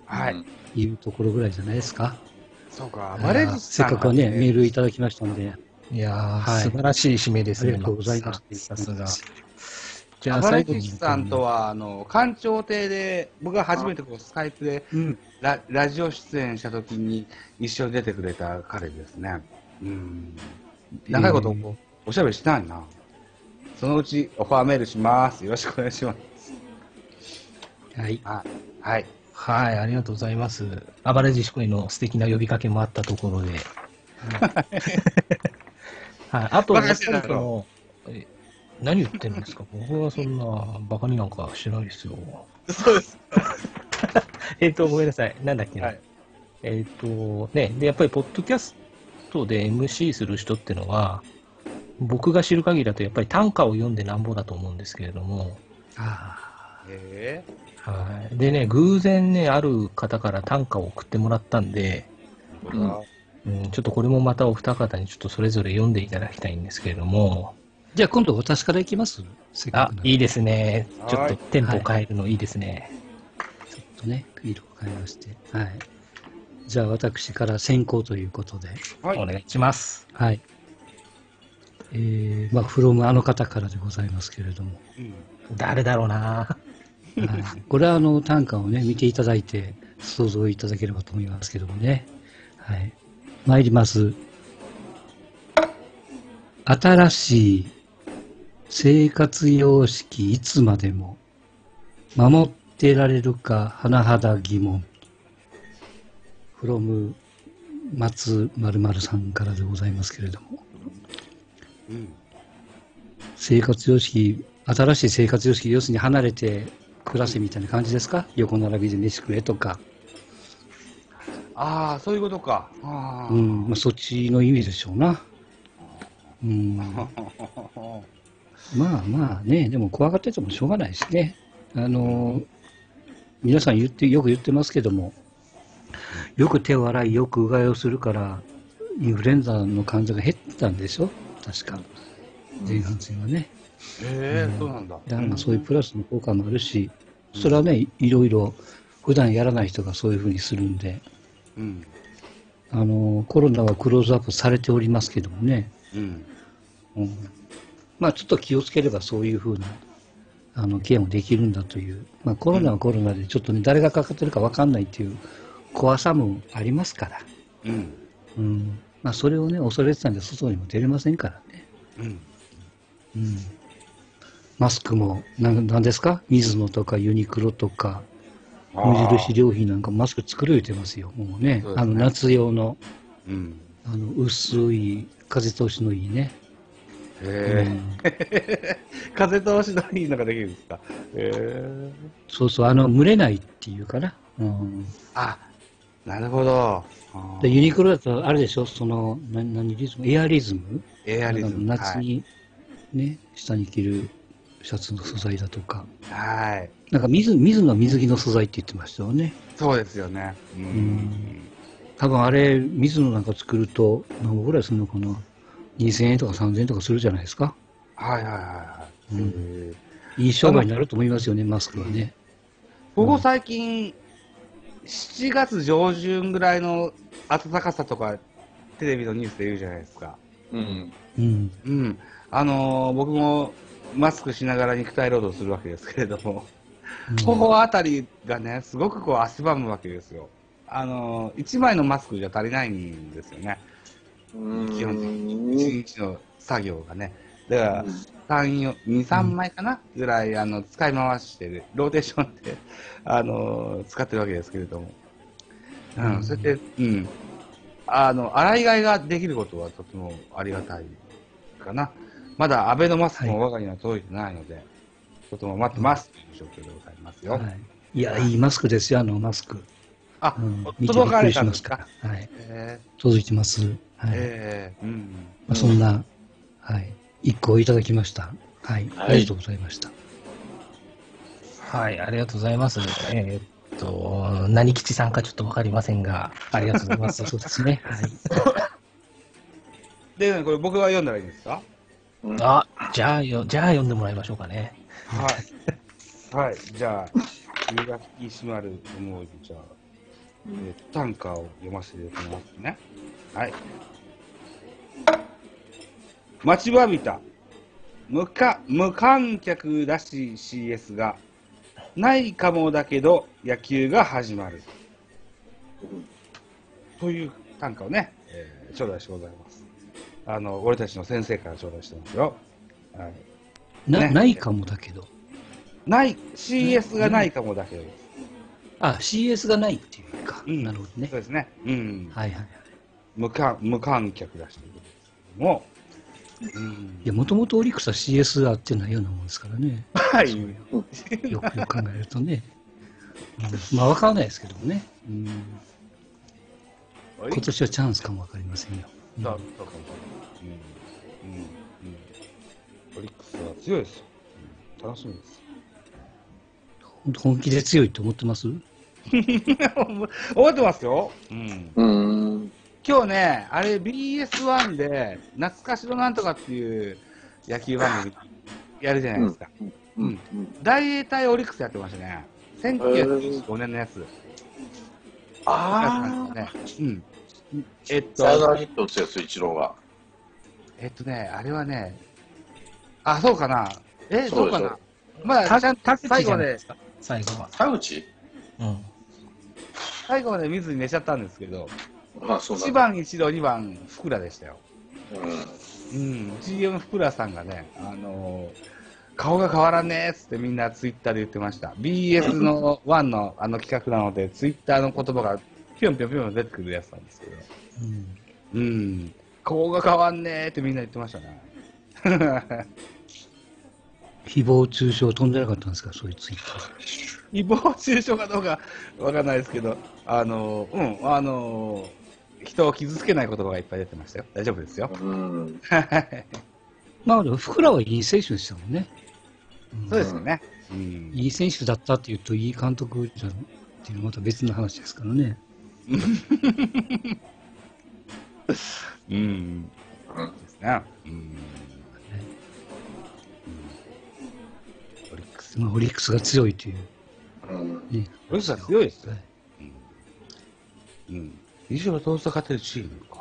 はい。いうところぐらいじゃないですか。そうか、バレーせっかくね、メールいただきましたので。いやー、素晴らしい締めですね。ありがとうございます。さすが。じゃあ、最後に。さんとは、あの、官庁亭で、僕が初めてこう、スカイプで、ラ、ラジオ出演した時に一緒に出てくれた彼ですね。うん。長いこと、おしゃべりしたいな。そのうち、オファーメールします。よろしくお願いします。はい。はい。はい、ありがとうございます。あばれじし君の素敵な呼びかけもあったところで。はい、あと、やっぱりその、何言ってるんですか？僕はそんなバカになんかしないですよ。そうです。えっと、ごめんなさい。なんだっけな。はい、えっと、ね、で、やっぱり、ポッドキャストで エムシー する人ってのは、僕が知る限りだと、やっぱり短歌を読んでなんぼだと思うんですけれども。ああ。へえ。はい、でね、偶然ね、ある方から短歌を送ってもらったんで、うんうん、ちょっとこれもまたお二方にちょっとそれぞれ読んでいただきたいんですけれども。じゃあ今度私からいきます？あ、いいですね。ちょっとテンポを変えるのいいですね。はい、ちょっとね、色を変えまして。はい。じゃあ私から先行ということで。はい、お願いします。はい。えー、まあ、フロムあの方からでございますけれども。うん、誰だろうな。これはあの短歌をね見ていただいて想像いただければと思いますけどもね。はい、参ります。新しい生活様式いつまでも守ってられるか甚だ疑問 from 松〇〇さんからでございますけれども、うん、生活様式新しい生活様式要するに離れて暮らせみたいな感じですか？横並びで飯食えとか。ああ、そういうことか。あ、うん、まあ、そっちの意味でしょうな。うん。まあまあね、でも怖がっててもしょうがないですね。あの、皆さん言って、よく言ってますけども、よく手を洗い、よくうがいをするから、インフルエンザの患者が減ったんでしょ？確か。前半戦はね。ええ、そうなんだ。だからそういうプラスの効果もあるし、うん、それはね、いろいろ普段やらない人がそういうふうにするんで、うん、あのコロナはクローズアップされておりますけどもね、うんうん、まあちょっと気をつければそういうふうなあのケアもできるんだという、まあ、コロナはコロナでちょっとね、誰がかかってるかわかんないっていう怖さもありますから、うんうん、まあそれをね恐れてたんで外にも出れませんからね。うんうん、マスクも何ですか、ミズノとかユニクロとか無印良品なんかマスク作る言ってますよ。もうね、あの夏用の、うん、あの薄い風通しのいいね。へえ、うん、風通しのいいのができるんですか。へえ、そうそう、あの蒸れないっていうかな、うん、あ、なるほど。でユニクロだとあれでしょ、その何何リズム、エアリズム、エアリズム、夏にね、はい、下に着るシャツの素材だとか、はい、なんか水水の水着の素材って言ってましたよね。そうですよね。うん、うん、多分あれ水のなんか作ると何個ぐらいするのかな、にせんえんとかさんぜんえんとかするじゃないですか。はいはいはいはい、うん、いい商売になると思いますよね、マスクはね。ここ最近、うん、しちがつじょうじゅんぐらいの暖かさとかテレビのニュースで言うじゃないですか。うんうんうん、あのー、僕もマスクしながら肉体労働するわけですけれども、頬あたりがね、すごくこう足ばむわけですよ。あの、いちまいのマスクじゃ足りないんですよね。基本的にいちにちの作業がね。だから、に、さんまいかなぐらい、あの、使い回してる、ローテーションで、あの、使ってるわけですけれども。うん、それで、うん。あの洗い替えができることはとてもありがたいかな。まだアベノマスクも我が家には届いてないので、はい、とても待ってますという状況でございますよ。はい、いや、いいマスクですよ、あのマスク。あ、届かれたんですか。はい、届いてます。はい、まあそんな、はい、一個いただきました。はい、ありがとうございました。はい、ありがとうございます。えー、っと、何吉さんかちょっとわかりませんが、ありがとうございます。そうですね。はい。で、これ僕が読んだらいいですか。あ、じゃあよ、じゃあ読んでもらいましょうかね。はい。はい、じゃあ。身が引き締まる思いで、じゃあ、えー、短歌を読ませていただきますね。はい。待ちわびた無か無観客だし シーエス がないかもだけど野球が始まるという短歌をね、えー、頂戴してございます。あの俺たちの先生から頂戴してますよ。はい。な、ね、ないかもだけど。ない、シーエス がないかもだけどです。あ、シーエス がないっていうか。うん、なるほどね。そうですね。うん。はいはいはい。無観、無観客だしということですけども。うん、いや、もともとオリックスは シーエス があってないようなもんですからね。はい。よくよく考えるとね。まあ、わからないですけどもね。うん、今年はチャンスかもわかりませんよ。うん、そうかもしれない。うん。うん。うん。オリックスは強いですよ。うん、楽しみです。本気で強いと思ってます？思ってますよ。うん。うん今日ね、あれ ビーエスワン で懐かしのなんとかっていう野球番組やるじゃないですか。うん。大英対オリックスやってましたね。せんきゅうひゃくきゅうじゅうごねんのやつ。ああ。ね。うん。えっと。サヨナラヒットを打つやつ、イチローが。えっとね、あれはね、あ、そうかな。え、そうかな。まあちゃんと最後まで。最後は田口、うん、最後まで見ずに寝ちゃったんですけど、まあそうだね、いちばん一度にばん福良でしたよ。うん、うん、ジーエム の福良さんがね、あのー、顔が変わらねえっつってみんなツイッターで言ってました。 ビーエス のワンのあの企画なのでツイッターの言葉がぴょんぴょんぴょん出てくるやつなんですけど、うん、うん、顔が変わんねえってみんな言ってましたね。誹謗中傷飛んでなかったんですか、そういうツイッター。誹謗中傷かどうかわからないですけど、あの、うん、あの、人を傷つけない言葉がいっぱい出てましたよ。大丈夫ですよ。まあ、でも、福良はいい選手でしたもんね。うん、そうですよね。うん、いい選手だったっていうと、いい監督じゃんっていうのはまた別の話ですからね。うん。ですね。うんまあ、オリックスが強いという。オリックスは強いですね。うん。以上はどうせ勝てるチームか。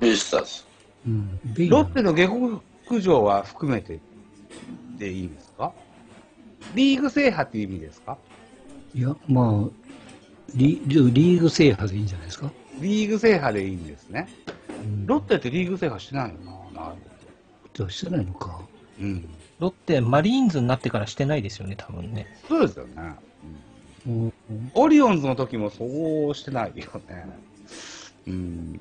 ベイスターズ。うん。ロッテの下克上は含めてでいいんですか？リーグ制覇っていう意味ですか？いや、まあ、リ、リーグ制覇でいいんじゃないですか？リーグ制覇でいいんですね。うん、ロッテってリーグ制覇してないのかな？なるほど。してないのか。うん。ロッテマリーンズになってからしてないですよね、多分ね。そうですよね。うん、オリオンズの時もそうしてないよね。うん、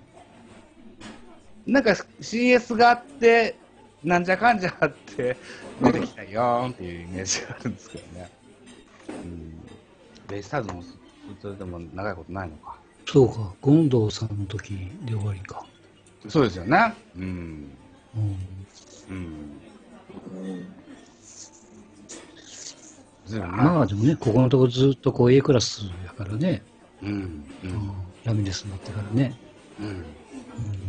なんか シーエス があってなんじゃかんじゃあって出てきたよーんっていうイメージがあるんですけどね。うん、ベイスターズもそれでも長いことないのか。そうか、権藤さんの時で終わりか。そうですよね。うん。うん。うんまあでもね、ここのところずっとこう A クラスやからね、うん、うん、ラミレスになってからね、うん、うん、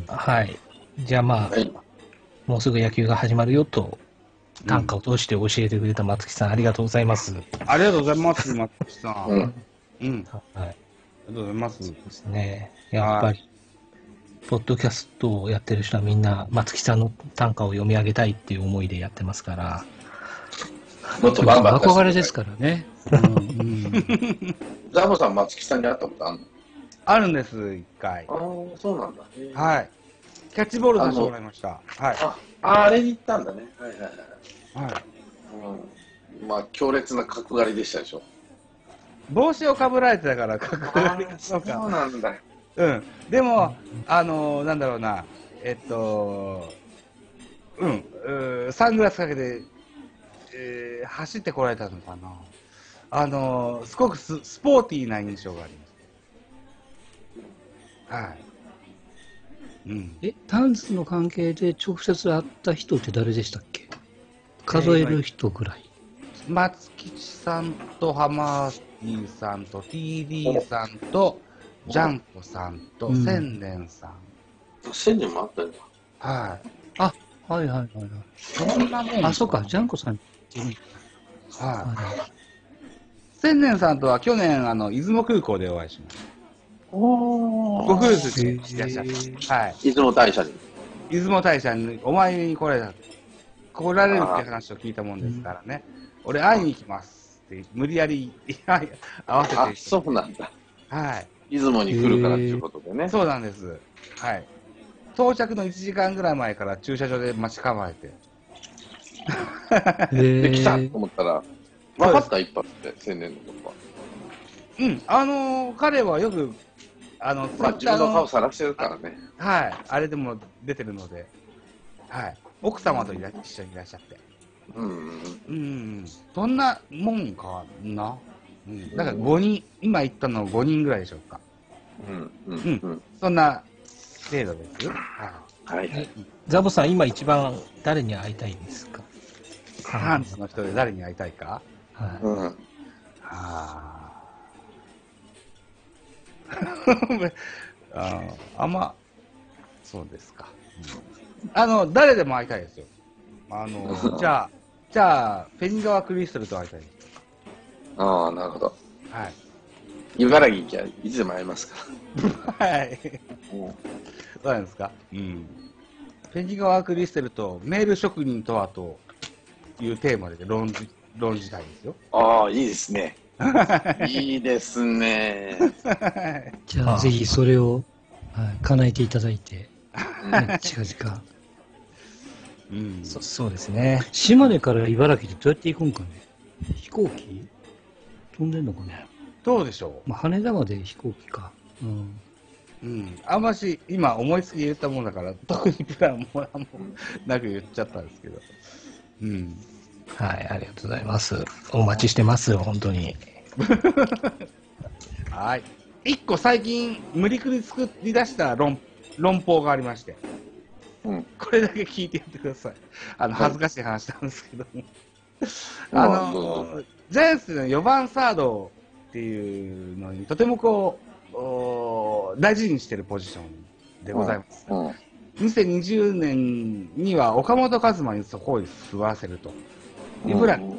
はい、じゃあまあ、はい、もうすぐ野球が始まるよと、短歌を通して教えてくれた松木さん、ありがとうございます。ありがとうございます、松木さん。うん、うん、はい、ありがとうございます。ですね、やっぱり。ポッドキャストをやってる人はみんな松木さんの短歌を読み上げたいっていう思いでやってますから、もっとバンバン憧れですからね。ザボさん松木さんに会ったことあるの？あるんです一回。ああそうなんだ。はい。キャッチボールさせてもらいました。はい。ああれに行ったんだね。はいはいはい。はい。うん、まあ強烈な角刈りでしたでしょ。帽子をかぶられてたから角刈り。そうなんだ。うん、でも、あのー、なんだろうな、えっと、うん、うん、サングラスかけて、えー、走ってこられたのかな、あのー、すごく ス, スポーティーな印象があります。はい、うん、え、タンズの関係で直接会った人って誰でしたっけ？数える人ぐらい。えー、松吉さんと浜井さんと ティーディー さんとジャンコさんと千年さん。うん、千年もあったんだ。はい。あ、はいはいはいはい。そんなもん。あ、そうか、ジャンコさん。はい。千年さんとは去年、あの、出雲空港でお会いしました。おー。ご夫婦でいらっしゃった。はい。出雲大社に。出雲大社にお参りに来られた。来られるって話を聞いたもんですからね。俺会いに行きますって、無理やり会わせて。あ、そうなんだ。はい。出雲に来るからっていうことでね。そうなんです。はい。到着のいちじかんぐらい前から駐車場で待ち構えて。で、来たと思ったら、分かった一発って、千年のことは。うん、あのー、彼はよく、あの、まあ、自分の顔さらしてるからね。はい。あれでも出てるので、はい。奥様といら一緒にいらっしゃって。うんうんうん。そんなもんかな。うん、だからごにん、今言ったのごにんぐらいでしょうか。うんうんうん。そんな程度です。はいはい。ザボさん、今一番誰に会いたいですか？ハンズの人で誰に会いたいか？はい。うん。はあ。ああんま、そうですか。うん、あの、誰でも会いたいですよ。あの、じゃあ、じゃあ、ペニガワクリストルと会いたいです。ああ、なるほど。はい。茨城行きゃいつでも会えますから。はい。そうなんですか。うん。ペニガワ・クリステルとメール職人とはというテーマで論じ、論じたいですよ。ああ、いいですね。いいですね。じゃあ、ぜひそれを、はい、叶えていただいて、近々。うん、そ、そうですね。島根から茨城でどうやって行くんかね。飛行機飛んでんのかね。どうでしょう。まあ羽田まで飛行機か。うん。うん。あんまし今思いつき言ったもんだから特にプランも何もなく言っちゃったんですけど。うん。はい、ありがとうございます。お待ちしてますよ本当に。はい。一個最近無理くり作り出した論論法がありまして。うん。これだけ聞いてやってください。あの恥ずかしい話なんですけども。あのジャイアンツのよばんサードっていうのにとてもこう大事にしているポジションでございます、うんうん、にせんにじゅうねんには岡本和真にそこに座らせるというぐらい、うん、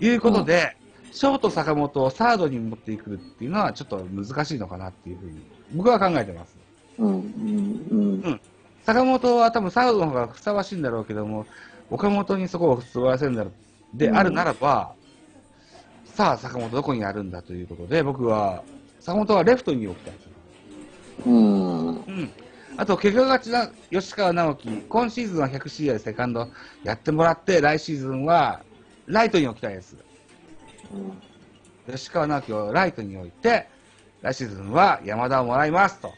いうことで、うん、ショート坂本をサードに持っていくっていうのはちょっと難しいのかなっていうふうに僕は考えてます、うんうんうん、坂本は多分サードの方がふさわしいんだろうけども岡本にそこを座らせるんだであるならば、うん、さあ坂本どこにあるんだということで僕は坂本はレフトに置きたい、うんうん、あと怪我がちな吉川尚輝今シーズンはひゃく試合セカンドやってもらって来シーズンはライトに置きたいです、うん、吉川尚輝をライトに置いて来シーズンは山田をもらいますと、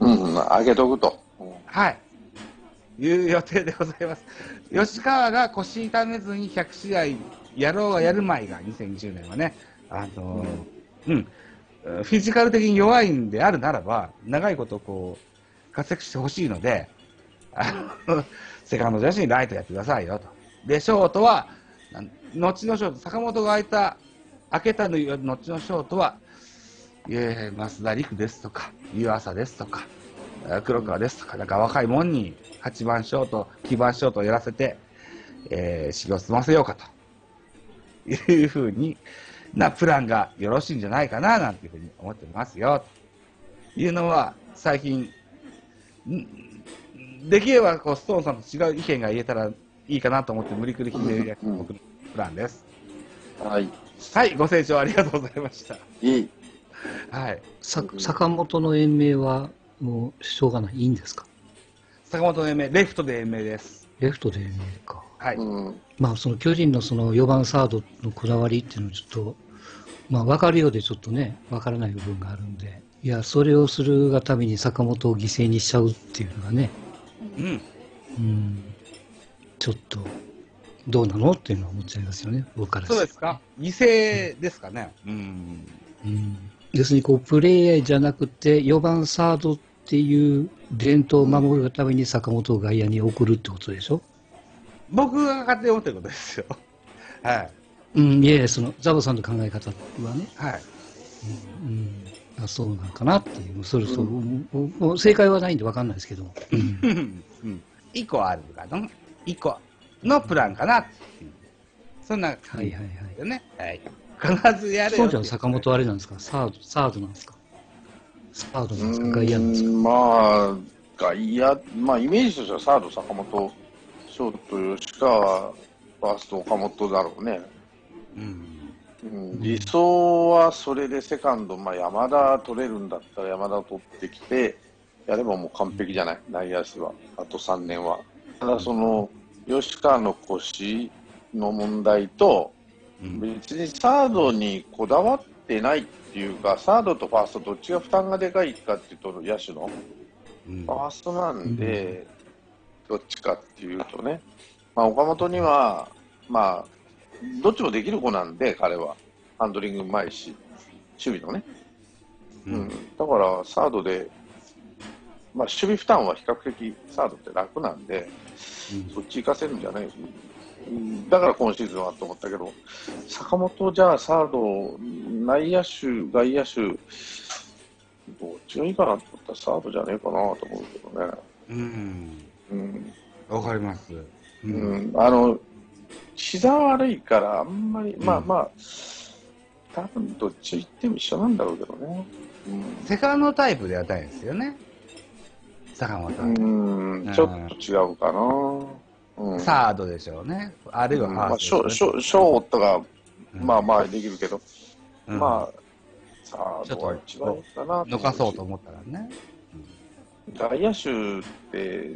うん、上げとくと、はいいう予定でございます。吉川が腰痛めずにひゃく試合やろうがやるまいがにせんにじゅうねんはね、あのー、うん、うん、フィジカル的に弱いんであるならば長いことこう活躍してほしいので、あのセカンド写真ライトやってくださいよと。でショートは後のショート坂本が開いた開けたの後のショートは、えー、増田陸ですとか湯浅ですとか。黒川ですとか、なんか若いもんにはちばんショート、きばんショートをやらせて、えー、修行済ませようかというふうになプランがよろしいんじゃないかななんていうふうに思ってますよというのは最近できればこうストーンさんと違う意見が言えたらいいかなと思って無理くり決める僕のプランです。はい、はい、ご清聴ありがとうございました。いい、はい、さ坂本の延命はもうしょうがない、いいんですか。坂本の延命、レフトで延命です。レフトで延命か。はい。まあその巨人のそのよんばんサードのこだわりっていうのをちょっとまあ、分かるようでちょっとね分からない部分があるんで、いやそれをするがために坂本を犠牲にしちゃうっていうのがね、うん、うん、ちょっとどうなのっていうのは思っちゃいますよね、僕からすると。そうですか、犠牲ですかね。うん、うん、要するにこうプレーじゃなくてよんばんサードっていう伝統を守るがために坂本を外野に送るってことでしょ。僕が勝手に思ってることですよ。はい。うん、いえ、そのザボさんの考え方はね、はい、うん、うん、あ、そうなんかなっていう、それそう、うん、もう正解はないんでわかんないですけど、うん、いっこあるかの、いっこのプランかなっていう、そんな感じですよね。はいはいはい。必ずやれよ。そうじゃん、坂本あれなんですか、サード、サードなんですか、サードなんですか、外野なんですか。まあ外野、まあイメージとしてはサード坂本、ショート吉川、ファースト岡本だろうね。うん、理想はそれでセカンド、まあ、山田取れるんだったら山田取ってきてやればもう完璧じゃない、内野手はあとさんねんは。ただその吉川の腰の問題と、別にサードにこだわってないっていうか、サードとファーストどっちが負担がでかいかっていうと野手のファーストなんで、どっちかっていうとね、まあ、岡本にはまあどっちもできる子なんで、彼はハンドリングうまいし、守備のね、うんうん、だからサードで、まあ、守備負担は比較的サードって楽なんで、うん、そっち行かせるんじゃない、うん、だから今シーズンはと思ったけど、坂本、じゃあサード、内野手、外野手、どっちがいいかなと思ったら、サードじゃねえかなと思うけどね。うん、うん、わかります。うんうん、あの膝悪いからあんまり、まあまあ、多分どっち行っても一緒なんだろうけどね、うん、セカンドタイプではないですよね、坂本は。うん、ちょっと違うかな、うん、サードでしょうね、あるいはファースト、ね、うん、まあ、ショ、ショートが、うん、まあまあできるけど、うん、まあ、サードは一番いいかな、抜かそうと思ったらね、うん、外野手って、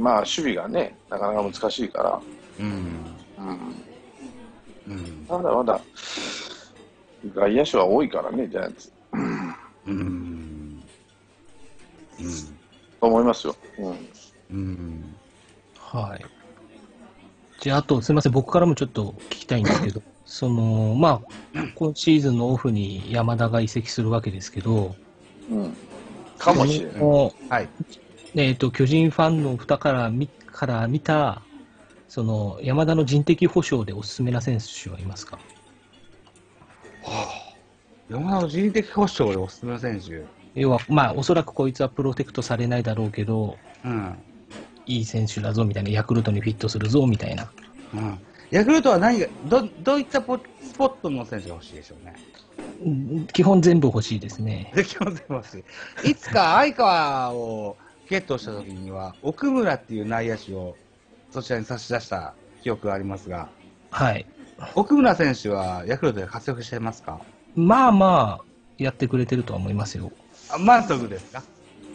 まあ、守備がね、なかなか難しいから。まだまだ外野手は多いからね、ジャイアンツ。うん、と思いますよ。うんうん、はい。じゃあ、あとすみません、僕からもちょっと聞きたいんですけど、そのまあ今シーズンのオフに山田が移籍するわけですけど、うん、かもしれない。はい。えっと巨人ファンの方から見から見た。その山田の人的保障でおすすめな選手はいますか？はあ、山田の人的保障でおすすめな選手、要は、まあ、おそらくこいつはプロテクトされないだろうけど、うん、いい選手だぞみたいな、ヤクルトにフィットするぞみたいな、うん、ヤクルトは何が ど, どういったポスポットの選手が欲しいでしょうね。うん、基本全部欲しいですね。基本全部欲しい。いつか相川をゲットした時には奥村っていう内野手をそちらに差し出した記憶がありますが、はい、奥村選手はヤクルトで活躍していますか？まあまあ、やってくれてるとは思いますよ。あ、満足ですか？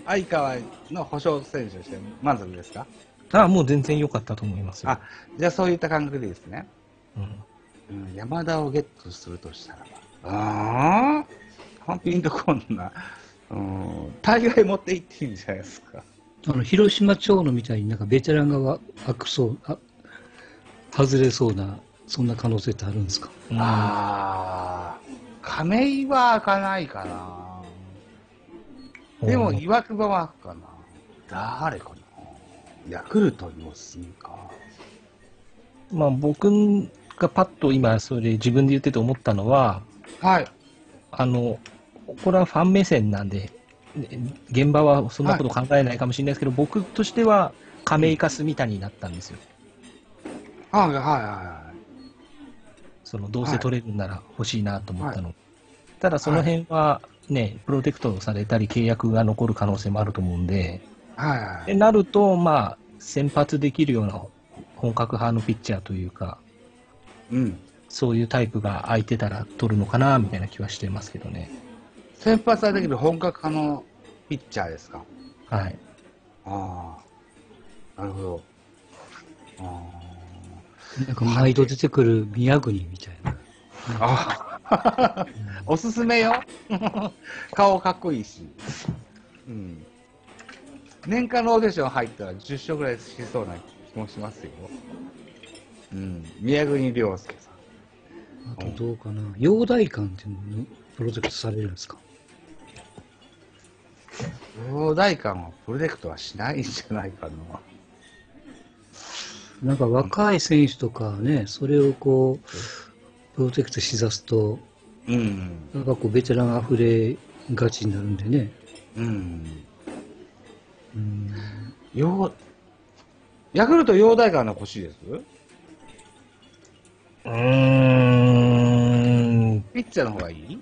相川の保証選手として満足ですか？ああ、もう全然良かったと思いますよ。あ、じゃあそういった感覚でですね、うんうん、山田をゲットするとしたらば、ああ、ピンとこんな、うん、大概持っていっていいんじゃないですか。あの広島長野みたいになんかベテランが悪そうあ外れそうな、そんな可能性ってあるんですか？ああ、亀井は開かないかな。でも岩久保は開くかな。誰かな、ヤクルトにおすすめか。まあ僕がパッと今それ自分で言ってて思ったのは、はい、あのこれはファン目線なんで現場はそんなこと考えないかもしれないですけど、はい、僕としては亀井か住谷になったんですよ。はいはいはい。そのどうせ取れるなら欲しいなと思ったの。はい、ただその辺はね、はい、プロテクトされたり契約が残る可能性もあると思うんで。はいはい。でなるとまあ先発できるような本格派のピッチャーというか、うん、そういうタイプが空いてたら取るのかなみたいな気はしてますけどね。先発はできる本格派のピッチャーですか。はい。ああ、なるほど。ああ。なんか毎度出てくる宮国みたいな。あおすすめよ。顔かっこいいし、うん、年間のオーディション入ったらじゅっしょうぐらいしそうな気もしますよ、うん、宮國亮介さん。あとどうかな、陽大館っていうのプロジェクトされるんですか？陽大館はプロジェクトはしないんじゃないかな。なんか若い選手とかね、それをこうプロジェクトしだすと、うん、なんかこうベテランあふれがちになるんでね。うん。うん、よヤクルト陽大館の欲しいです。うーん。ピッチャーの方がいい？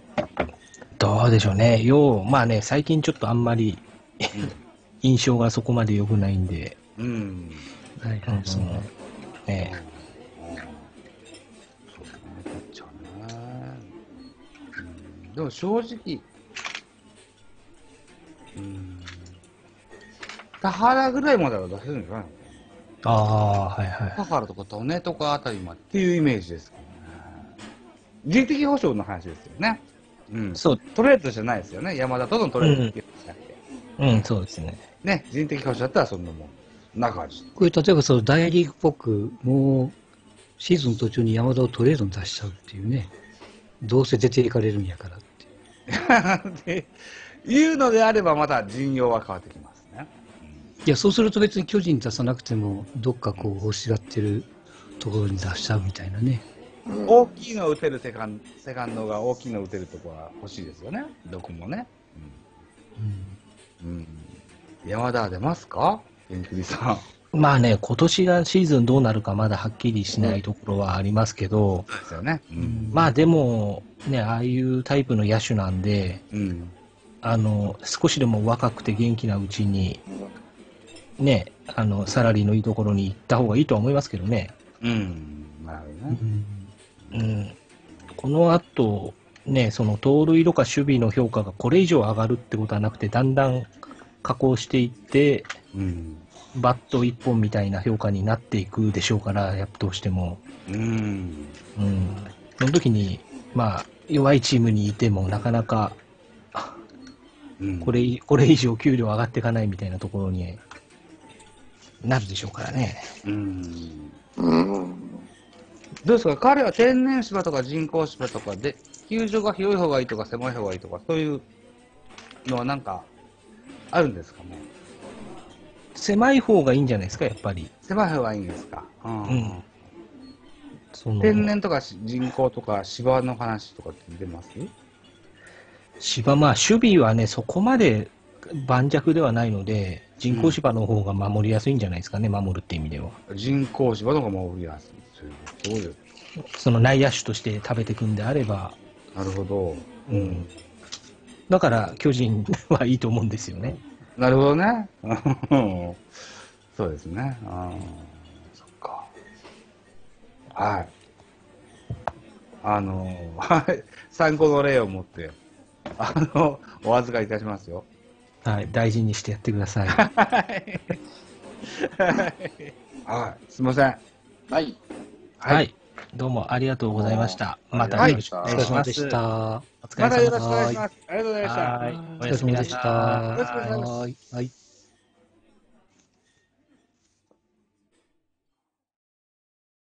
どうでしょうね。ようまあね、最近ちょっとあんまり印象がそこまで良くないんで。うん。はいはい、そのね。でも正直、うん、田原ぐらいまでは出せるんじゃないの？ああ、はいはい。田原とか利根とかあたりまでっていうイメージですけどね。人的保障の話ですよね。うん、そうトレードじゃないですよね。山田とのトレードっていうことじゃなくて。うん、うん、そうですね。ね、人的保障だったらそんなもん。中地これ例えばその大リーグっぽくもうシーズン途中に山田をトレードに出しちゃうっていうね。どうせ出ていかれるんやからっていうのであればまた陣容は変わってきますね。いやそうすると別に巨人に出さなくてもどっかこう欲しがってるところに出しちゃうみたいなね。大きいのを打てるセカンセカンドが大きいのを打てるところは欲しいですよね。どこもね。うん、うんうん、山田は出ますか？元気さん。まあね、今年がシーズンどうなるかまだはっきりしないところはありますけど、まあでも、ね、ああいうタイプの野手なんで、うん、あの少しでも若くて元気なうちに、ね、あのサラリーのいいところに行った方がいいとは思いますけどね。このあと、ね、その盗塁とか守備の評価がこれ以上上がるってことはなくて、だんだん加工していって、うん、バットいっぽんみたいな評価になっていくでしょうから、やっぱどうしても、うんうん、その時に、まあ、弱いチームにいてもなかなか、うん、これこれ以上給料上がっていかないみたいなところになるでしょうからね。うんうん、どうですか、彼は天然芝とか人工芝とかで球場が広い方がいいとか狭い方がいいとかそういうのはなんかあるんですかね。狭い方がいいんじゃないですか、やっぱり。狭い方がいいんですか。うん。うん、その天然とか人工とか芝の話とかって出ます？芝、まあ守備はね、そこまで盤石ではないので、人工芝の方が守りやすいんじゃないですかね、うん、守るって意味では。人工芝の方が守りやすい。そういうこと。その内野手として食べていくんであれば。なるほど。うん。だから巨人はいいと思うんですよね。なるほどね。そうですね。あそっか。はい。あのー、参考の例を持って、あの、お預かりいたしますよ。はい、大事にしてやってください。はい。はい、すいません。はい。はい。どうもありがとうございました。またよろしくお願いします。またよろしくお願いします。ありがとうございました。おやすみなさい。はい。